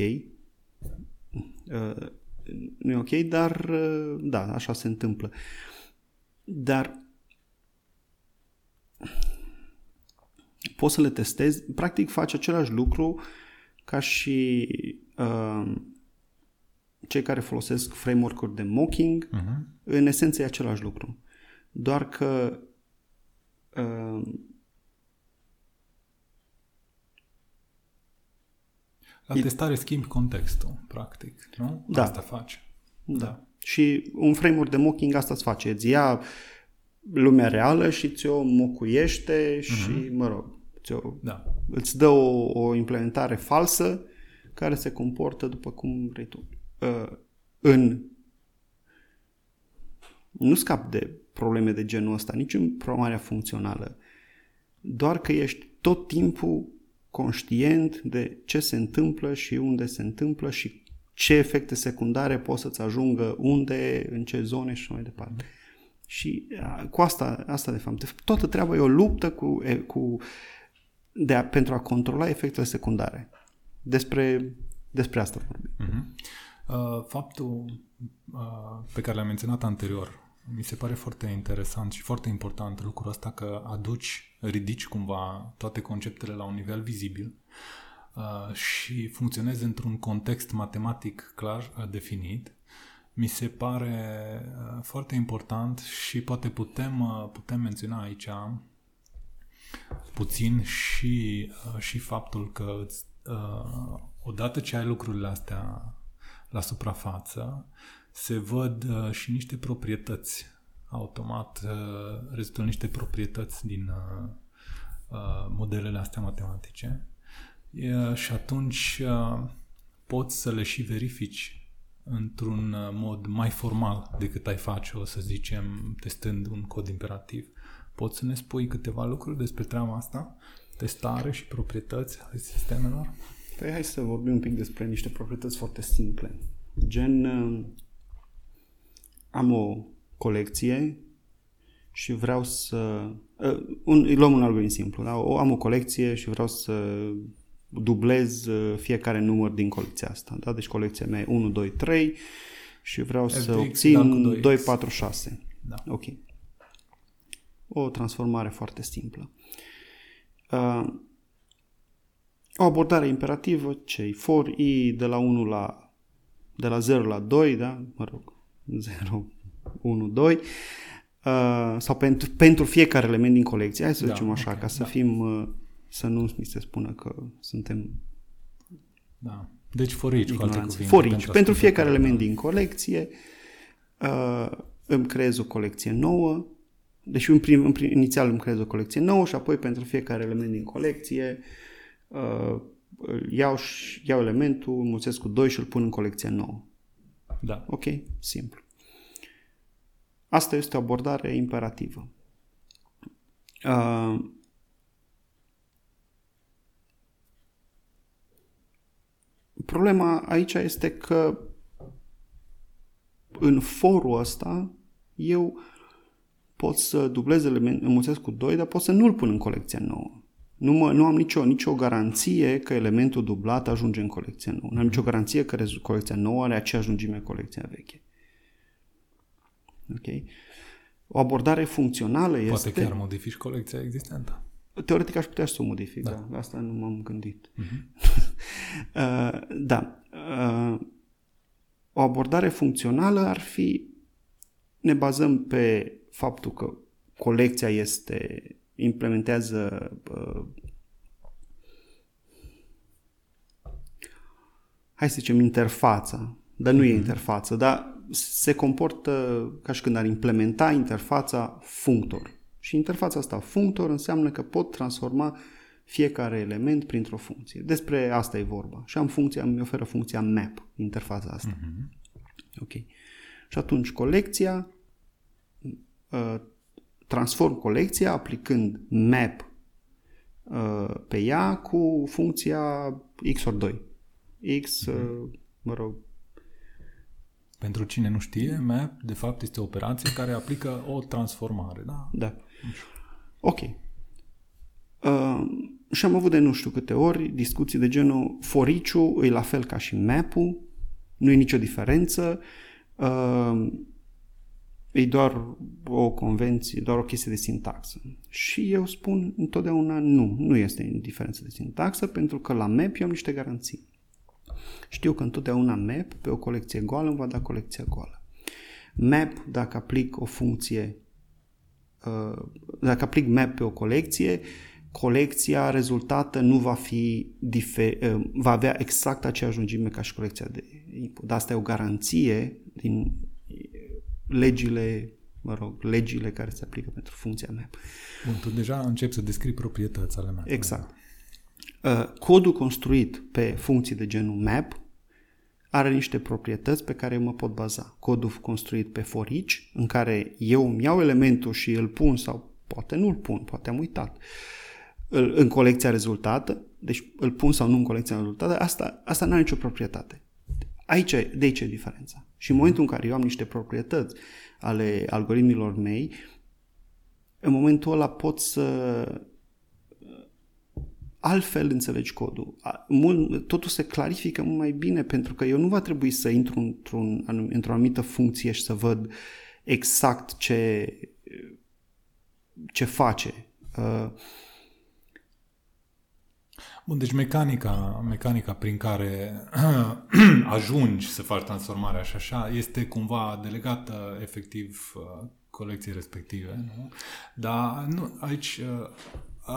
Nu e ok, dar da, așa se întâmplă. Dar poți să le testezi, practic faci același lucru ca și uh, cei care folosesc framework-uri de mocking, uh-huh. În esență e același lucru, doar că uh, la testare e... schimbi contextul, practic, nu? Da. Asta faci. Da. Da. Și un framework de mocking asta îți face, îți ia lumea reală și ți-o mocuiește și, uh-huh. mă rog, ți-o, da. Îți dă o, o implementare falsă care se comportă după cum vrei tu. Uh, în... Nu scap de probleme de genul ăsta, nici în programarea funcțională, doar că ești tot timpul conștient de ce se întâmplă și unde se întâmplă și ce efecte secundare pot să-ți ajungă unde, în ce zone și mai departe. Uh-huh. Și cu asta, asta de fapt, de fapt, toată treaba e o luptă cu, cu, de a, pentru a controla efectele secundare. Despre, despre asta vorbim. Uh-huh. Uh, faptul uh, pe care l-am menționat anterior, mi se pare foarte interesant și foarte important lucrul ăsta că aduci, ridici cumva toate conceptele la un nivel vizibil uh, și funcționezi într-un context matematic clar definit. Mi se pare foarte important și poate putem, putem menționa aici puțin și, și faptul că odată ce ai lucrurile astea la suprafață, se văd și niște proprietăți. Automat rezultă niște proprietăți din modelele astea matematice și atunci poți să le și verifici într-un mod mai formal decât ai face, o să zicem, testând un cod imperativ. Poți să ne spui câteva lucruri despre treaba asta? Testare și proprietăți ale sistemelor? Păi hai să vorbim un pic despre niște proprietăți foarte simple. Gen, am o colecție și vreau să... Un, luăm un algoritm simplu. Da? Am o colecție și vreau să... dublez fiecare număr din colecția asta. Da? Deci colecția mea e unu, doi, trei și vreau F D X, să obțin doi, patru, șase. Da. Ok. O transformare foarte simplă. Uh, o abordare imperativă, cei for i de la unu la de la zero la doi, da? Mă rog, zero, unu, doi. Uh, sau pentru, pentru fiecare element din colecție. Hai să da, zicem așa, okay, ca să da. fim... Uh, să nu mi se spună că suntem... Da. Deci for each, cu alte cuvinte. For each. Pentru, pentru fiecare element din colecție uh, îmi creez o colecție nouă. Deci în prim, în prim, inițial îmi creez o colecție nouă și apoi pentru fiecare element din colecție uh, iau, iau elementul, înmulțesc cu doi și îl pun în colecție nouă. Da. Ok? Simplu. Asta este o abordare imperativă. Uh, Problema aici este că în forul ăsta eu pot să dublez element, înmulțesc cu doi, dar pot să nu-l pun în colecția nouă. Nu, mă, nu am nicio, nicio garanție că elementul dublat ajunge în colecția nouă. Nu am nicio garanție că colecția nouă are aceeași lungime cu colecția veche. Ok? O abordare funcțională Poate este... Poate chiar modifici colecția existentă. Teoretic aș putea să o modific, da. Da, la asta nu m-am gândit. Uh-huh. uh, da. Uh, o abordare funcțională ar fi, ne bazăm pe faptul că colecția este, implementează uh, hai să zicem interfața, dar nu uh-huh. e interfață, dar se comportă ca și când ar implementa interfața functor. Și interfața asta functor înseamnă că pot transforma fiecare element printr-o funcție. Despre asta e vorba. Și am funcția, îmi oferă funcția map, interfața asta. Uh-huh. Ok. Și atunci colecția, uh, transform colecția aplicând map uh, pe ea cu funcția x ori doi. X, uh-huh. uh, mă rog, pentru cine nu știe, map, de fapt, este o operație care aplică o transformare, da? Da. Ok. Uh, și am avut de nu știu câte ori discuții de genul for each-ul e la fel ca și map-ul, nu e nicio diferență, uh, e doar o convenție, doar o chestie de sintaxă. Și eu spun întotdeauna nu, nu este o diferență de sintaxă, pentru că la map eu am niște garanții. Știu că întotdeauna map pe o colecție goală îmi va da colecția goală. Map, dacă aplic o funcție, dacă aplic map pe o colecție, colecția rezultată nu va fi difer- va avea exact aceeași lungime ca și colecția de input. Dar asta e o garanție din legile, mă rog, legile care se aplică pentru funcția map. Bun, tu deja începi să descrii proprietăți ale map. Exact. Codul construit pe funcții de genul map are niște proprietăți pe care eu mă pot baza. Codul construit pe for each, în care eu îmi iau elementul și îl pun sau poate nu îl pun, poate am uitat, în colecția rezultată, deci îl pun sau nu în colecția rezultată, asta, asta nu are nicio proprietate. Aici, de aici e diferența. Și în momentul în care eu am niște proprietăți ale algoritmilor mei, în momentul ăla pot să... altfel înțelegi codul. Mult, totul se clarifică mult mai bine, pentru că eu nu va trebui să intru într-un, într-o anumită funcție și să văd exact ce, ce face. Bun, deci mecanica, mecanica prin care ajungi să faci transformarea și așa este cumva delegată efectiv colecției respective. Nu? Dar nu, aici...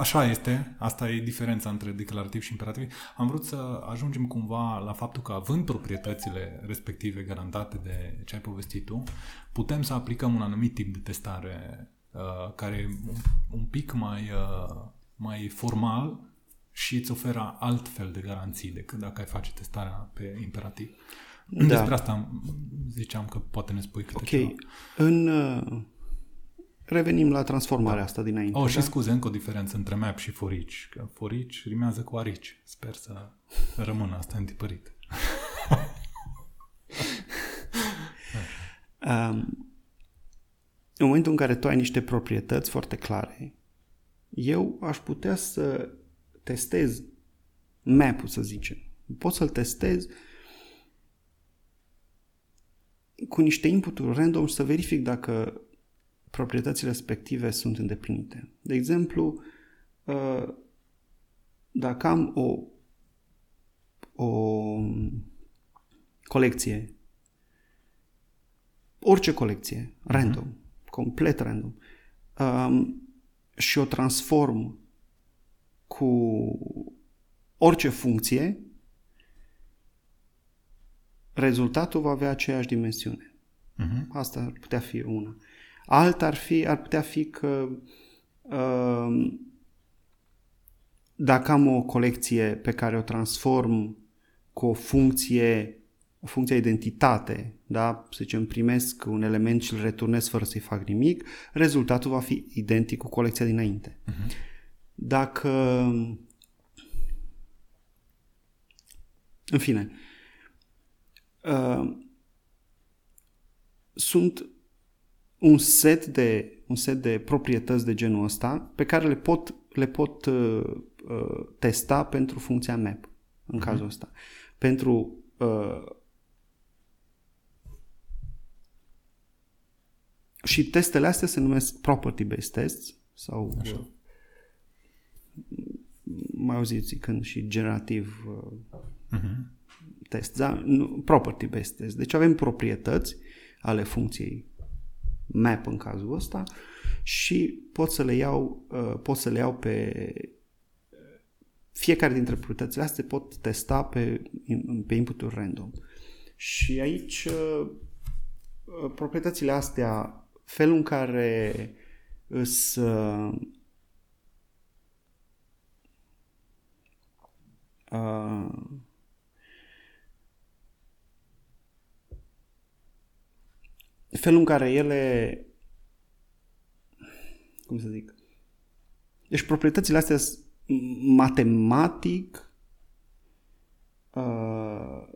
Așa este, asta e diferența între declarativ și imperativ. Am vrut să ajungem cumva la faptul că, având proprietățile respective garantate de ce ai povestit tu, putem să aplicăm un anumit tip de testare uh, care e un, un pic mai, uh, mai formal și îți oferă altfel de garanții decât dacă ai face testarea pe imperativ. Da. Despre asta ziceam că poate ne spui câte ceva. Ok, în... Uh... Revenim la transformarea asta dinainte. Oh, și da? Scuze, încă o diferență între map și for each. Că for each rimează cu arici. Sper să rămână asta întipărit. um, în momentul în care tu ai niște proprietăți foarte clare, eu aș putea să testez map-ul, să zicem. Pot să-l testez cu niște input-uri random și să verific dacă proprietățile respective sunt îndeplinite. De exemplu, dacă am o, o colecție, orice colecție, random, uh-huh. complet random, și o transform cu orice funcție, rezultatul va avea aceeași dimensiune. Uh-huh. Asta ar putea fi una. Alt ar fi, ar putea fi că uh, dacă am o colecție pe care o transform cu o funcție, o funcție identitate, da? Să zicem, primesc un element și îl returnez fără să-i fac nimic, rezultatul va fi identic cu colecția dinainte. Uh-huh. Dacă... În fine... Uh, sunt... un set de un set de proprietăți de genul ăsta pe care le pot le pot uh, uh, testa pentru funcția map în uh-huh. cazul ăsta. Pentru uh, și testele astea se numesc property based tests sau uh, mai auziți când și generativ uh, uh-huh. test, da? Property based test. Deci avem proprietăți ale funcției map în cazul ăsta și pot să le iau, pot să le iau pe fiecare dintre proprietățile astea, pot testa pe, pe input-uri random. Și aici proprietățile astea, felul în care îs, uh, felul în care ele, cum să zic, deci proprietățile astea matematic uh,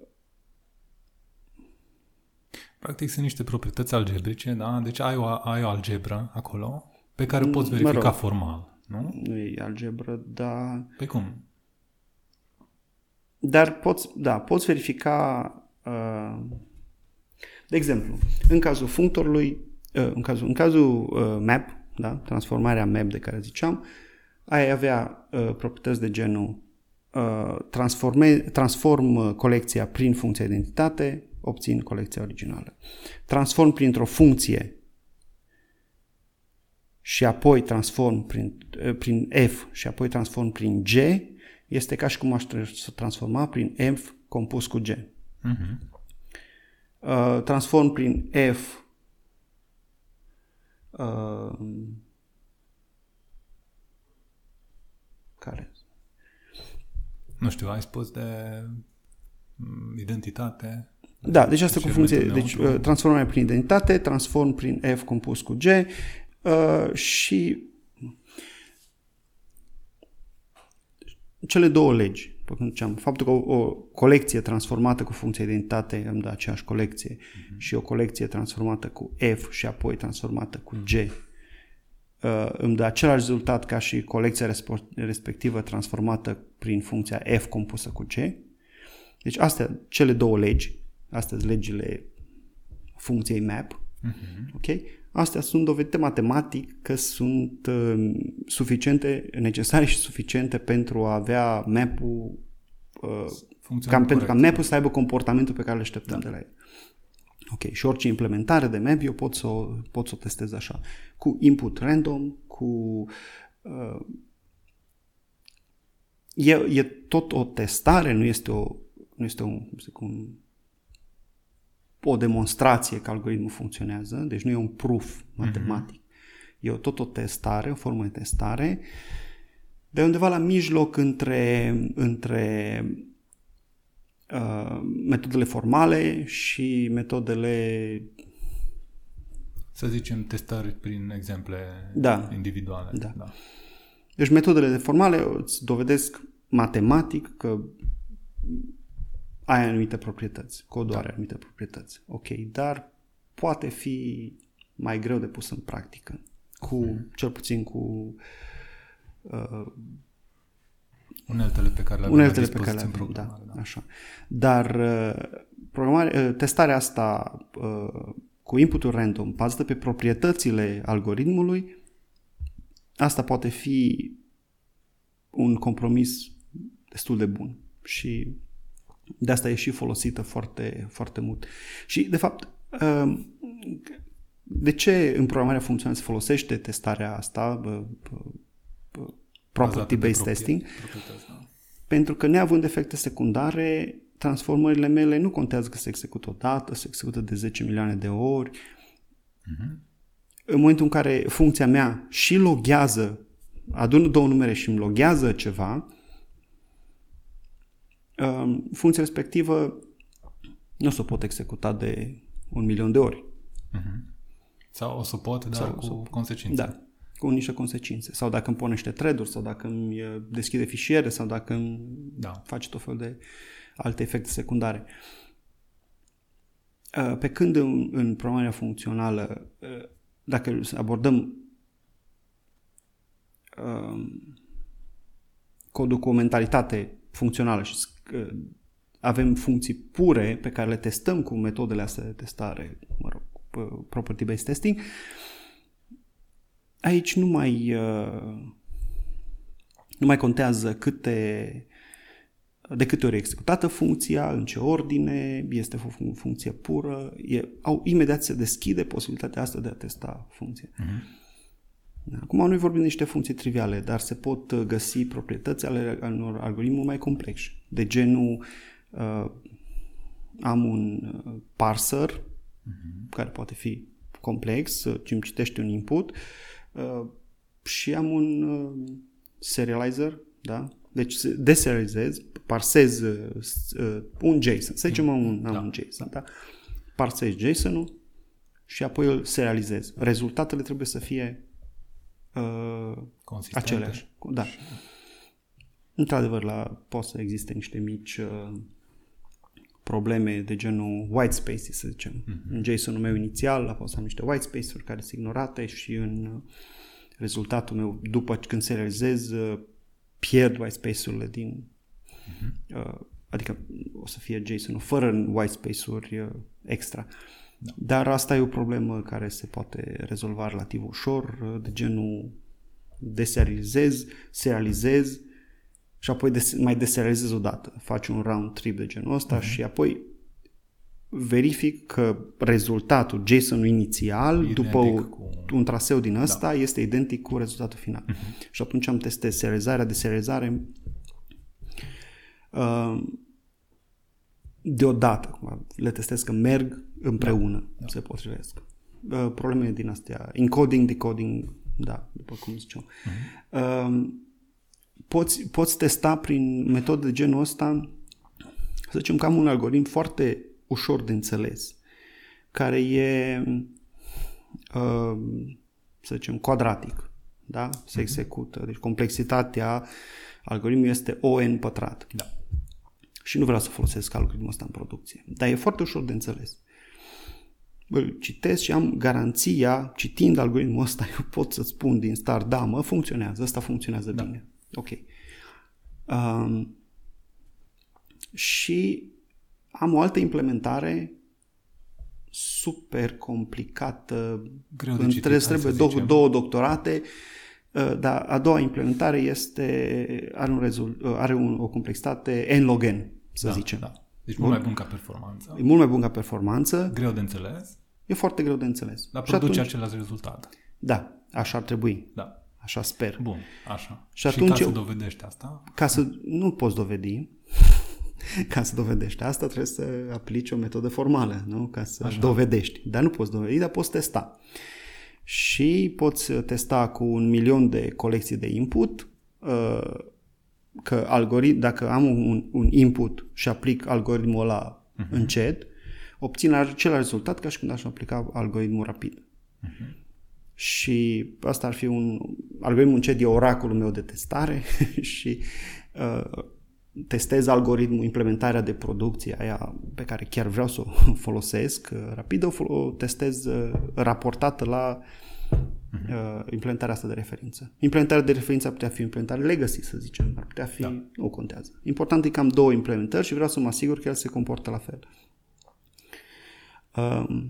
practic sunt niște proprietăți algebrice, da? Deci ai o, ai o algebră acolo pe care o poți verifica, mă rog, formal, nu? Nu e algebră, dar... Pe cum? Dar poți, da, poți verifica, uh, de exemplu, în cazul functorului, uh, în cazul, în cazul uh, map, da? Transformarea map de care ziceam, ai avea uh, proprietăți de genul uh, transforme, transform colecția prin funcția identitate, obțin colecția originală. Transform printr-o funcție și apoi transform prin, prin F și apoi transform prin G, este ca și cum aș transforma prin F compus cu G. Uh-huh. Uh, transform prin F uh, care? Nu știu, ai spus de identitate. Da, deci asta cu funcție, deci transformarea prin identitate, transform prin F compus cu G uh, și cele două legi, faptul că o, o colecție transformată cu funcție identitate îmi dă aceeași colecție, uh-huh, și o colecție transformată cu F și apoi transformată cu G uh, îmi dă același rezultat ca și colecția respectivă transformată prin funcția F compusă cu G. Deci astea, cele două legi, astea sunt legile funcției map. Uh-huh. Okay? Astea sunt dovedite matematic că sunt uh, suficiente, necesare și suficiente pentru a avea map-ul, uh, cam, pentru ca map-ul să aibă comportamentul pe care îl așteptăm, da, de la el. Ok, și orice implementare de map eu pot să o, pot să o testez așa, cu input random, cu... Uh, e, e tot o testare, nu este o... Nu este un, un, o demonstrație că algoritmul funcționează, deci nu e un proof matematic. Mm-hmm. E tot o testare, o formă de testare, de undeva la mijloc între, între uh, metodele formale și metodele... Să zicem testări prin exemple, da, individuale. Da. Da. Deci metodele formale îți dovedesc matematic că ai anumite proprietăți, codul, da, are anumite proprietăți. Ok, dar poate fi mai greu de pus în practică, cu, mm. cel puțin cu uh, uneltele pe care le avem la dispoziție în programare. Da, da. Așa. Dar uh, programare, uh, testarea asta uh, cu input-ul random, bazată pe proprietățile algoritmului, asta poate fi un compromis destul de bun. Și de asta e și folosită foarte, foarte mult. Și, de fapt, de ce în programarea funcțională se folosește testarea asta, property-based testing? Da. Pentru că, neavând efecte secundare, transformările mele nu contează că se execută o dată, se execută de zece milioane de ori. Uh-huh. În momentul în care funcția mea și loghează, adună două numere și îmi loghează ceva, funcția respectivă nu o să o pot executa de un milion de ori. Uh-huh. Sau o să pot, dar sau cu s-o... consecințe. Da, cu niște consecințe. Sau dacă îmi pune niște thread-uri, sau dacă îmi deschide fișiere, sau dacă îmi, da, face tot fel de alte efecte secundare. Pe când în, în programarea funcțională, dacă abordăm codul cu o mentalitate funcțională și avem funcții pure pe care le testăm cu metodele astea de testare, mă rog, property-based testing, aici nu mai nu mai contează câte de câte ori e executată funcția, în ce ordine, este o funcție pură, e, au, imediat se deschide posibilitatea asta de a testa funcție. Mm-hmm. Acum noi vorbim de niște funcții triviale, dar se pot găsi proprietăți ale unor algoritmuri mai complexe. De genul, uh, am un parser, uh-huh, care poate fi complex, îmi citește un input și am un serializer, da? Deci deserializez, parsez un JSON, să zicem un, am da. un JSON, da? Parsez JSON-ul și apoi îl serializez. Rezultatele trebuie să fie uh, aceleași. Da. Și... Într-adevăr, la, pot să existe niște mici uh, probleme de genul white spaces, să zicem. Mm-hmm. În JSON-ul meu inițial a fost am niște white space-uri care sunt ignorate și în rezultatul meu, după când serializez, uh, pierd white space-urile din... Mm-hmm. Uh, adică o să fie JSON-ul fără white space-uri uh, extra. Da. Dar asta e o problemă care se poate rezolva relativ ușor, de genul deserializez, serializez și apoi des- mai deserializez odată. Faci un round trip de genul ăsta, uh-huh, și apoi verific că rezultatul, JSON-ul inițial, identic după o, cu... un traseu din ăsta, da, este identic cu rezultatul final. Uh-huh. Și atunci am testat serializarea, deserializare uh, deodată. Le testez că merg împreună, da, da, se potrivesc. Uh, probleme din astea, encoding, decoding, da, după cum ziceam. Uh-huh. Uh, poți, poți testa prin metode de genul ăsta, să zicem că am un algoritm foarte ușor de înțeles, care e, uh, să zicem, quadratic, da? Se uh-huh. execută. Deci complexitatea algoritmului este O N pătrat. Da. Și nu vreau să folosesc algoritmul ăsta în producție. Dar e foarte ușor de înțeles. Îl citesc și am garanția, citind algoritmul ăsta, eu pot să spun din start, da, mă, funcționează, ăsta funcționează, da, bine. Ok. Um, și am o altă implementare super complicată. Greu de citit, trebuie două, două doctorate, uh, dar a doua implementare este, are, un rezult, uh, are un, o complexitate N log N, să da, zicem. Da. Deci mult mai bun ca performanță. E mult mai bun ca performanță. Greu de înțeles. E foarte greu de înțeles. Dar produce același rezultat. Da, așa ar trebui. Da. Așa sper. Bun, așa. Și, și atunci, ca să dovedești asta? Ca să nu poți dovedi. Ca să dovedești asta trebuie să aplici o metodă formală, nu? Ca să așa dovedești. Dar nu poți dovedi, dar poți testa. Și poți testa cu un milion de colecții de input, uh, că algoritm, dacă am un, un input și aplic algoritmul ăla uh-huh. încet, obțin același rezultat ca și când aș aplica algoritmul rapid. Uh-huh. Și asta ar fi un algoritmul încet, e oracolul meu de testare și uh, testez algoritmul, implementarea de producție aia pe care chiar vreau să o folosesc uh, rapid, o, o testez uh, raportată la uh, implementarea asta de referință. Implementarea de referință ar putea fi implementare legacy, să zicem, ar putea fi, da, nu contează. Important e că am două implementări și vreau să mă asigur că el se comportă la fel. Uh,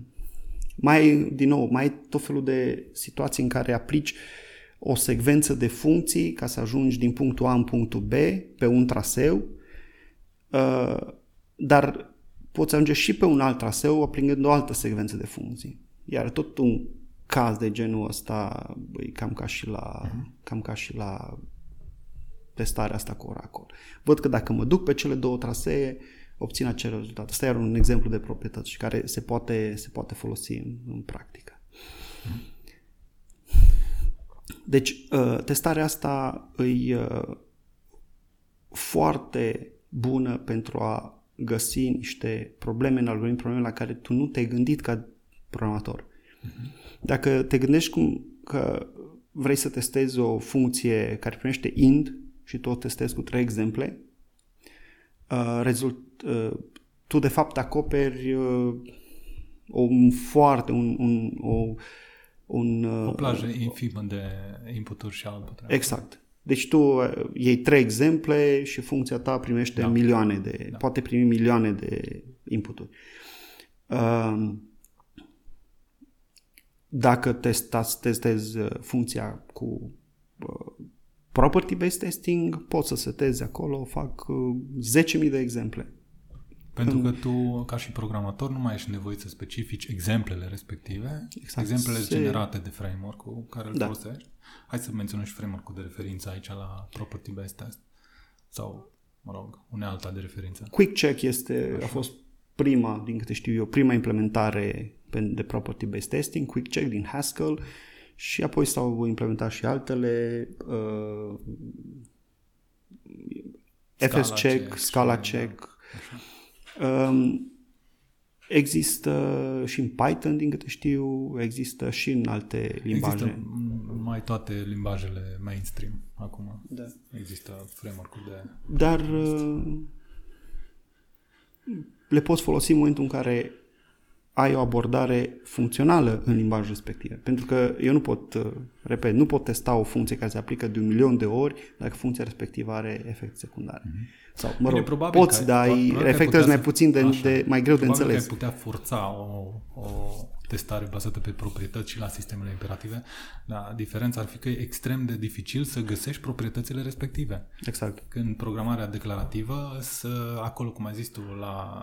Mai, din nou, mai ai tot felul de situații în care aplici o secvență de funcții ca să ajungi din punctul A în punctul B pe un traseu, dar poți ajunge și pe un alt traseu aplicând o altă secvență de funcții. Iar tot un caz de genul ăsta e cam ca și la, cam ca și la testarea asta cu Oracle. Văd că dacă mă duc pe cele două trasee, obțin acel rezultat. Asta e iar un exemplu de proprietăți și care se poate, se poate folosi în, în practică. Deci, testarea asta e foarte bună pentru a găsi niște probleme în algoritm, probleme la care tu nu te-ai gândit ca programator. Dacă te gândești cum că vrei să testezi o funcție care primește int și tu o testezi cu trei exemple, Uh, rezult, uh, tu de fapt acoperi uh, un foarte un, un, o, un, uh, o plajă infimă de inputuri și outputuri. Exact. Deci tu uh, iei trei exemple și funcția ta primește, da, milioane de, da, poate primi milioane de inputuri. Uh, dacă testați, testezi funcția cu uh, property-based testing, pot să setezi acolo, fac zece mii de exemple. Pentru că tu, ca și programator, nu mai ești nevoit să specifici exemplele respective, exact, exemplele se... generate de framework-ul care îl, da, folosești. Hai să menționăm și framework-ul de referință aici la property-based test sau, mă rog, unealta de referință. QuickCheck este, a fost prima, din câte știu eu, prima implementare de property-based testing, QuickCheck din Haskell și apoi s-au implementat și altele, uh, FSCheck, ScalaCheck. Um, există și în Python, din câte știu, există și în alte limbaje. Există mai toate limbajele mainstream acum. Da. Există framework-uri de... Dar uh, le poți folosi în momentul în care ai o abordare funcțională în limbajul respectiv. Pentru că eu nu pot, repet, nu pot testa o funcție care se aplică de un milion de ori dacă funcția respectivă are efecte secundare. Mm-hmm. Sau, mă rog, bine, poți, dar efectele sunt mai puțin de, de, mai greu de înțeles. Probabil că ai putea forța o, o testare bazată pe proprietăți și la sistemele imperative, dar diferența ar fi că e extrem de dificil să găsești proprietățile respective. Exact. Când programarea declarativă să acolo, cum ai zis tu, la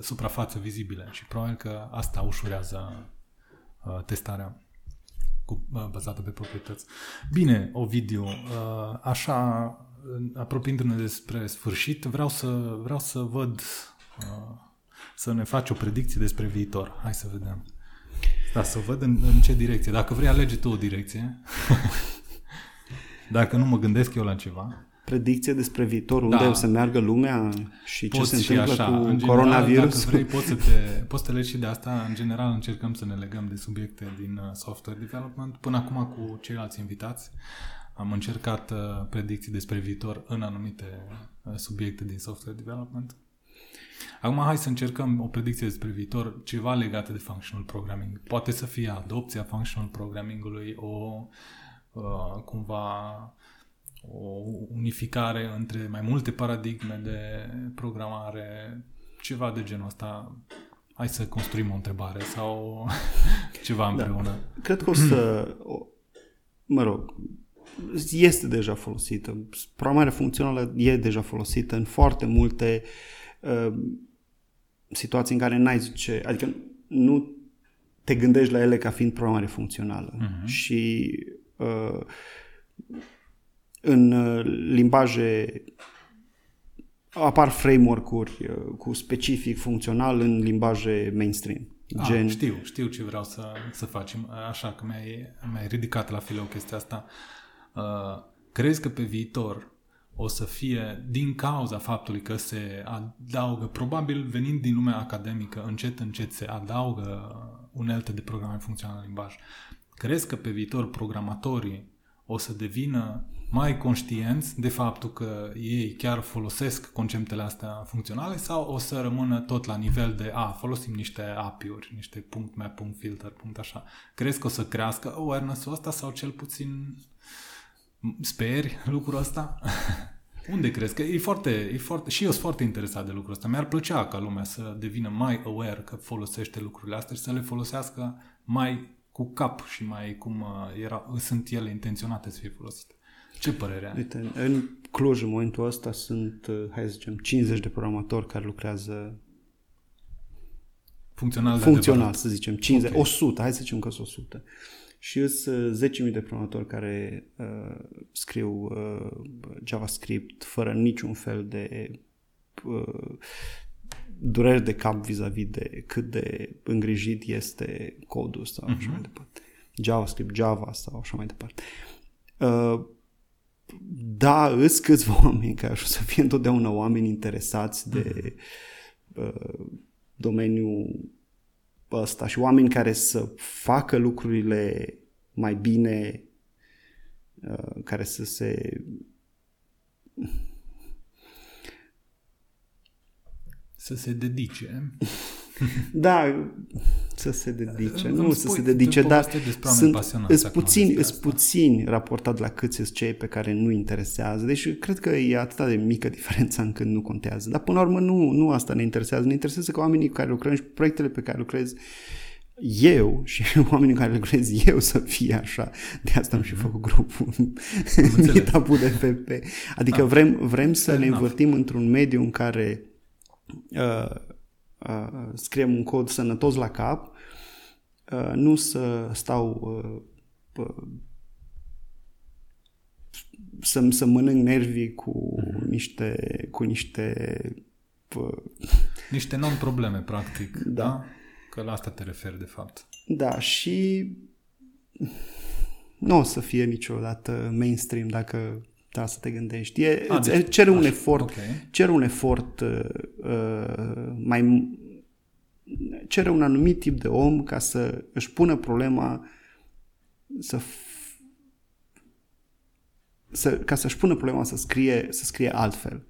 suprafață vizibile și probabil că asta ușurează uh, testarea cu, uh, bazată pe proprietăți. Bine, Ovidiu, uh, așa, apropiindu-ne despre sfârșit, vreau să, vreau să văd, uh, să ne faci o predicție despre viitor. Hai să vedem. Da, să văd în, în ce direcție. Dacă vrei, alege tu o direcție. Dacă nu, mă gândesc eu la ceva. Predicție despre viitorul, da. Unde o să meargă lumea și poți ce se și întâmplă așa. Cu în general, coronavirus. Dacă vrei, poți să te, poți să te legi și de asta. În general, încercăm să ne legăm de subiecte din software development. Până acum, cu ceilalți invitați, am încercat predicții despre viitor în anumite subiecte din software development. Acum hai să încercăm o predicție despre viitor, ceva legată de functional programming. Poate să fie adopția functional programming-ului, o uh, cumva o unificare între mai multe paradigme de programare, ceva de genul ăsta. Hai să construim o întrebare sau ceva împreună. Da. Cred că o să... mă rog... este deja folosită. Programarea funcțională e deja folosită în foarte multe situații în care n-ai zice, adică nu te gândești la ele ca fiind programare funcțională. Uh-huh. Și uh, în limbaje apar framework-uri cu specific funcțional în limbaje mainstream. Gen... Ah, știu, știu ce vreau să, să facem. Așa că mi-ai, mi-ai ridicat la fileu chestia asta. Uh, crezi că pe viitor o să fie, din cauza faptului că se adaugă, probabil venind din lumea academică, încet, încet se adaugă unelte de programare funcțională în limbaj. Crezi că pe viitor programatorii o să devină mai conștienți de faptul că ei chiar folosesc conceptele astea funcționale sau o să rămână tot la nivel de a, folosim niște A P I-uri, niște punct map, punct filter, punct așa. Crezi că o să crească awareness-ul ăsta sau cel puțin... speri lucrul ăsta? Unde crezi? Că e foarte, e foarte, și eu sunt foarte interesat de lucrul ăsta. Mi-ar plăcea ca lumea să devină mai aware că folosește lucrurile astea și să le folosească mai cu cap și mai cum era, sunt ele intenționate să fie folosite. Ce părere ai? Uite, în Cluj, în momentul ăsta, sunt, hai să zicem, cincizeci de programatori care lucrează funcțional, funcțional să zicem, cincizeci, okay. o sută, hai să zicem că sunt o sută. Și sunt zece mii de programatori care uh, scriu uh, JavaScript fără niciun fel de uh, dureri de cap vis-a-vis de cât de îngrijit este codul sau uh-huh. așa mai departe. JavaScript, Java sau așa mai departe. Uh, da, îs câțiva oameni care o să fie întotdeauna oameni interesați de uh, domeniul ăsta și oameni care să facă lucrurile mai bine, care să se să se dedice. Da, să se dedice. Nu, nu să se dedice, dar sunt puțini, puțini raportat la câți sunt cei pe care nu interesează. Deci cred că e atât de mică diferența încât nu contează. Dar până la urmă nu, nu asta ne interesează. Ne interesează că oamenii cu care lucrăm și proiectele pe care lucrez eu și oamenii cu care lucrez eu să fie așa. De asta am și făcut grupul meetup de F P. Adică vrem, vrem să ne învârtim într-un mediu în care... Uh, Uh, scriem un cod sănătos la cap, uh, nu să stau uh, uh, să, să mănânc nervii cu mm-hmm. niște cu niște uh, niște non-probleme practic, da? Da? Că la asta te referi, de fapt. Da, și nu o să fie niciodată mainstream dacă trebuie să te gândești. E, A, deci, cer, un efort, okay. cer un efort uh, mai... Cere un anumit tip de om ca să își pună problema să... F... să ca să-și pună problema să scrie, să scrie altfel.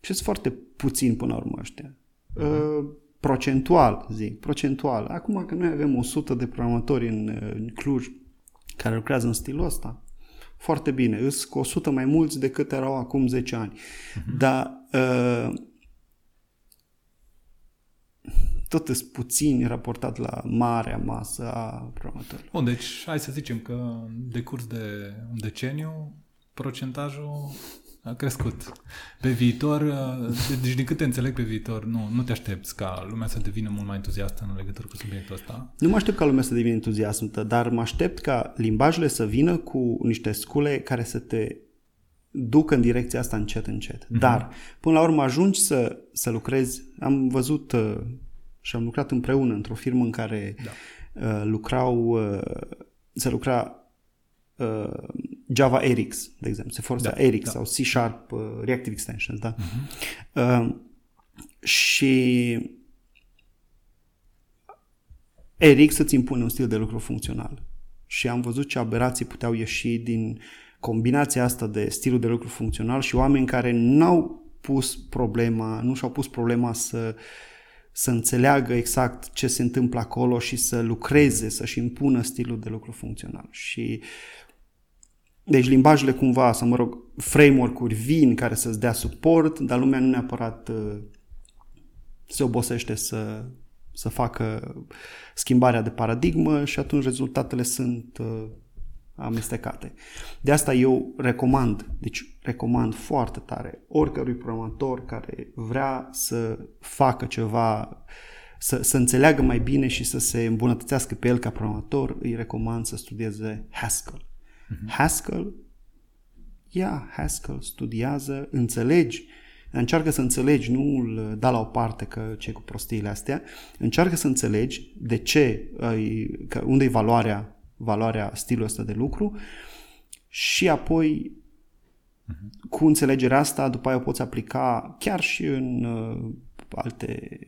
Și sunt foarte puțini până la urmă ăștia. Uh-huh. Uh, procentual, zic, procentual. Acum că noi avem o sută de programatori în, în Cluj care lucrează în stilul ăsta, foarte bine, îs cu o sută mai mulți decât erau acum zece ani. Uh-huh. Dar uh, tot sunt puțini raportat la marea masă a programatorilor. Bun, deci hai să zicem că în decurs de un deceniu procentajul a crescut. Pe viitor, deci din câte înțeleg pe viitor, nu, nu te aștepți ca lumea să devină mult mai entuziastă în legătură cu subiectul ăsta? Nu mă aștept ca lumea să devină entuziastă, dar mă aștept ca limbajele să vină cu niște scule care să te ducă în direcția asta încet, încet. Mm-hmm. Dar, până la urmă, ajungi să, să lucrezi. Am văzut și am lucrat împreună într-o firmă în care da. lucrau, se lucra Java Erix, de exemplu, se folosea da, Erix da. sau C Sharp, uh, Reactive Extensions, da? Uh-huh. Uh, și Erix îți impune un stil de lucru funcțional. Și am văzut ce aberații puteau ieși din combinația asta de stilul de lucru funcțional și oameni care n-au pus problema, nu și-au pus problema să să înțeleagă exact ce se întâmplă acolo și să lucreze, să-și impună stilul de lucru funcțional. Și deci limbajele cumva, să mă rog, framework-uri vin care să-ți dea suport, dar lumea nu neapărat se obosește să, să facă schimbarea de paradigmă și atunci rezultatele sunt amestecate. De asta eu recomand, deci recomand foarte tare oricărui programator care vrea să facă ceva, să, să înțeleagă mai bine și să se îmbunătățească pe el ca programator, îi recomand să studieze Haskell. Uh-huh. Haskell, ia Haskell, studiază, înțelegi, încearcă să înțelegi, nu îl da la o parte că ce cu prostiile astea, încearcă să înțelegi de ce, unde e valoarea valoarea stilul ăsta de lucru și apoi uh-huh. cu înțelegerea asta după aia o poți aplica chiar și în uh, alte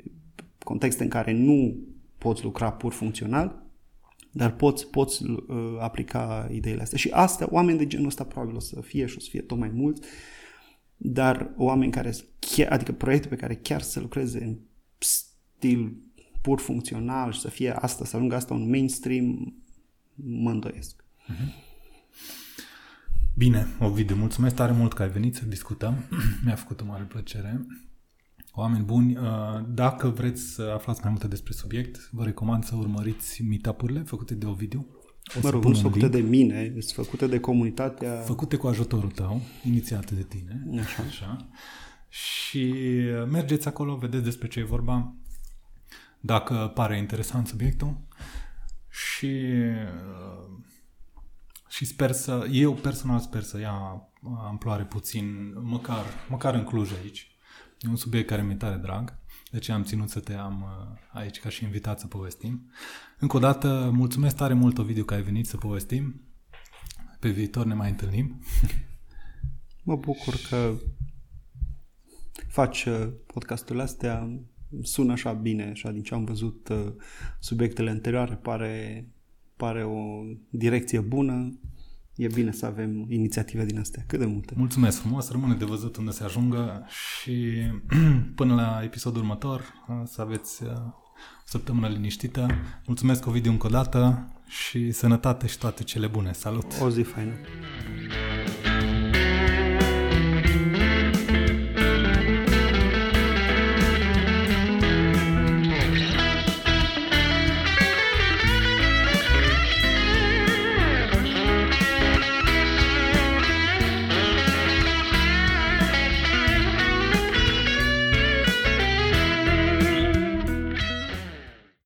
contexte în care nu poți lucra pur funcțional, dar poți, poți uh, aplica ideile astea. Și astea, oameni de genul ăsta probabil o să fie și o să fie tot mai mulți, dar oameni care, chiar, adică proiecte pe care chiar să lucreze în stil pur funcțional și să fie asta, să ajungă asta un mainstream, mă îndoiesc. Bine, Ovidiu, mulțumesc tare mult că ai venit să discutăm. Mi-a făcut o mare plăcere. Oameni buni, dacă vreți să aflați mai multe despre subiect, vă recomand să urmăriți meetup-urile făcute de Ovidiu. O mă rog, nu făcute de mine, sunt făcute de comunitatea... Făcute cu ajutorul tău, inițiate de tine. Așa. Așa. Și mergeți acolo, vedeți despre ce e vorba, dacă pare interesant subiectul. Și, și sper să, eu personal sper să ia amploare puțin, măcar, măcar în Cluj aici. E un subiect care mi-e tare drag, deci am ținut să te am aici ca și invitat să povestim. Încă o dată, mulțumesc tare mult, Ovidiu, că ai venit să povestim. Pe viitor ne mai întâlnim. Mă bucur că faci podcastul astea. Sună așa bine, așa din ce am văzut uh, subiectele anterioare, pare, pare o direcție bună. E bine să avem inițiative din astea, cât de multe. Mulțumesc frumos, rămâne de văzut unde se ajungă și până la episodul următor să aveți uh, o săptămână liniștită. Mulțumesc, Ovidiu, încă o dată și sănătate și toate cele bune. Salut! O zi faină!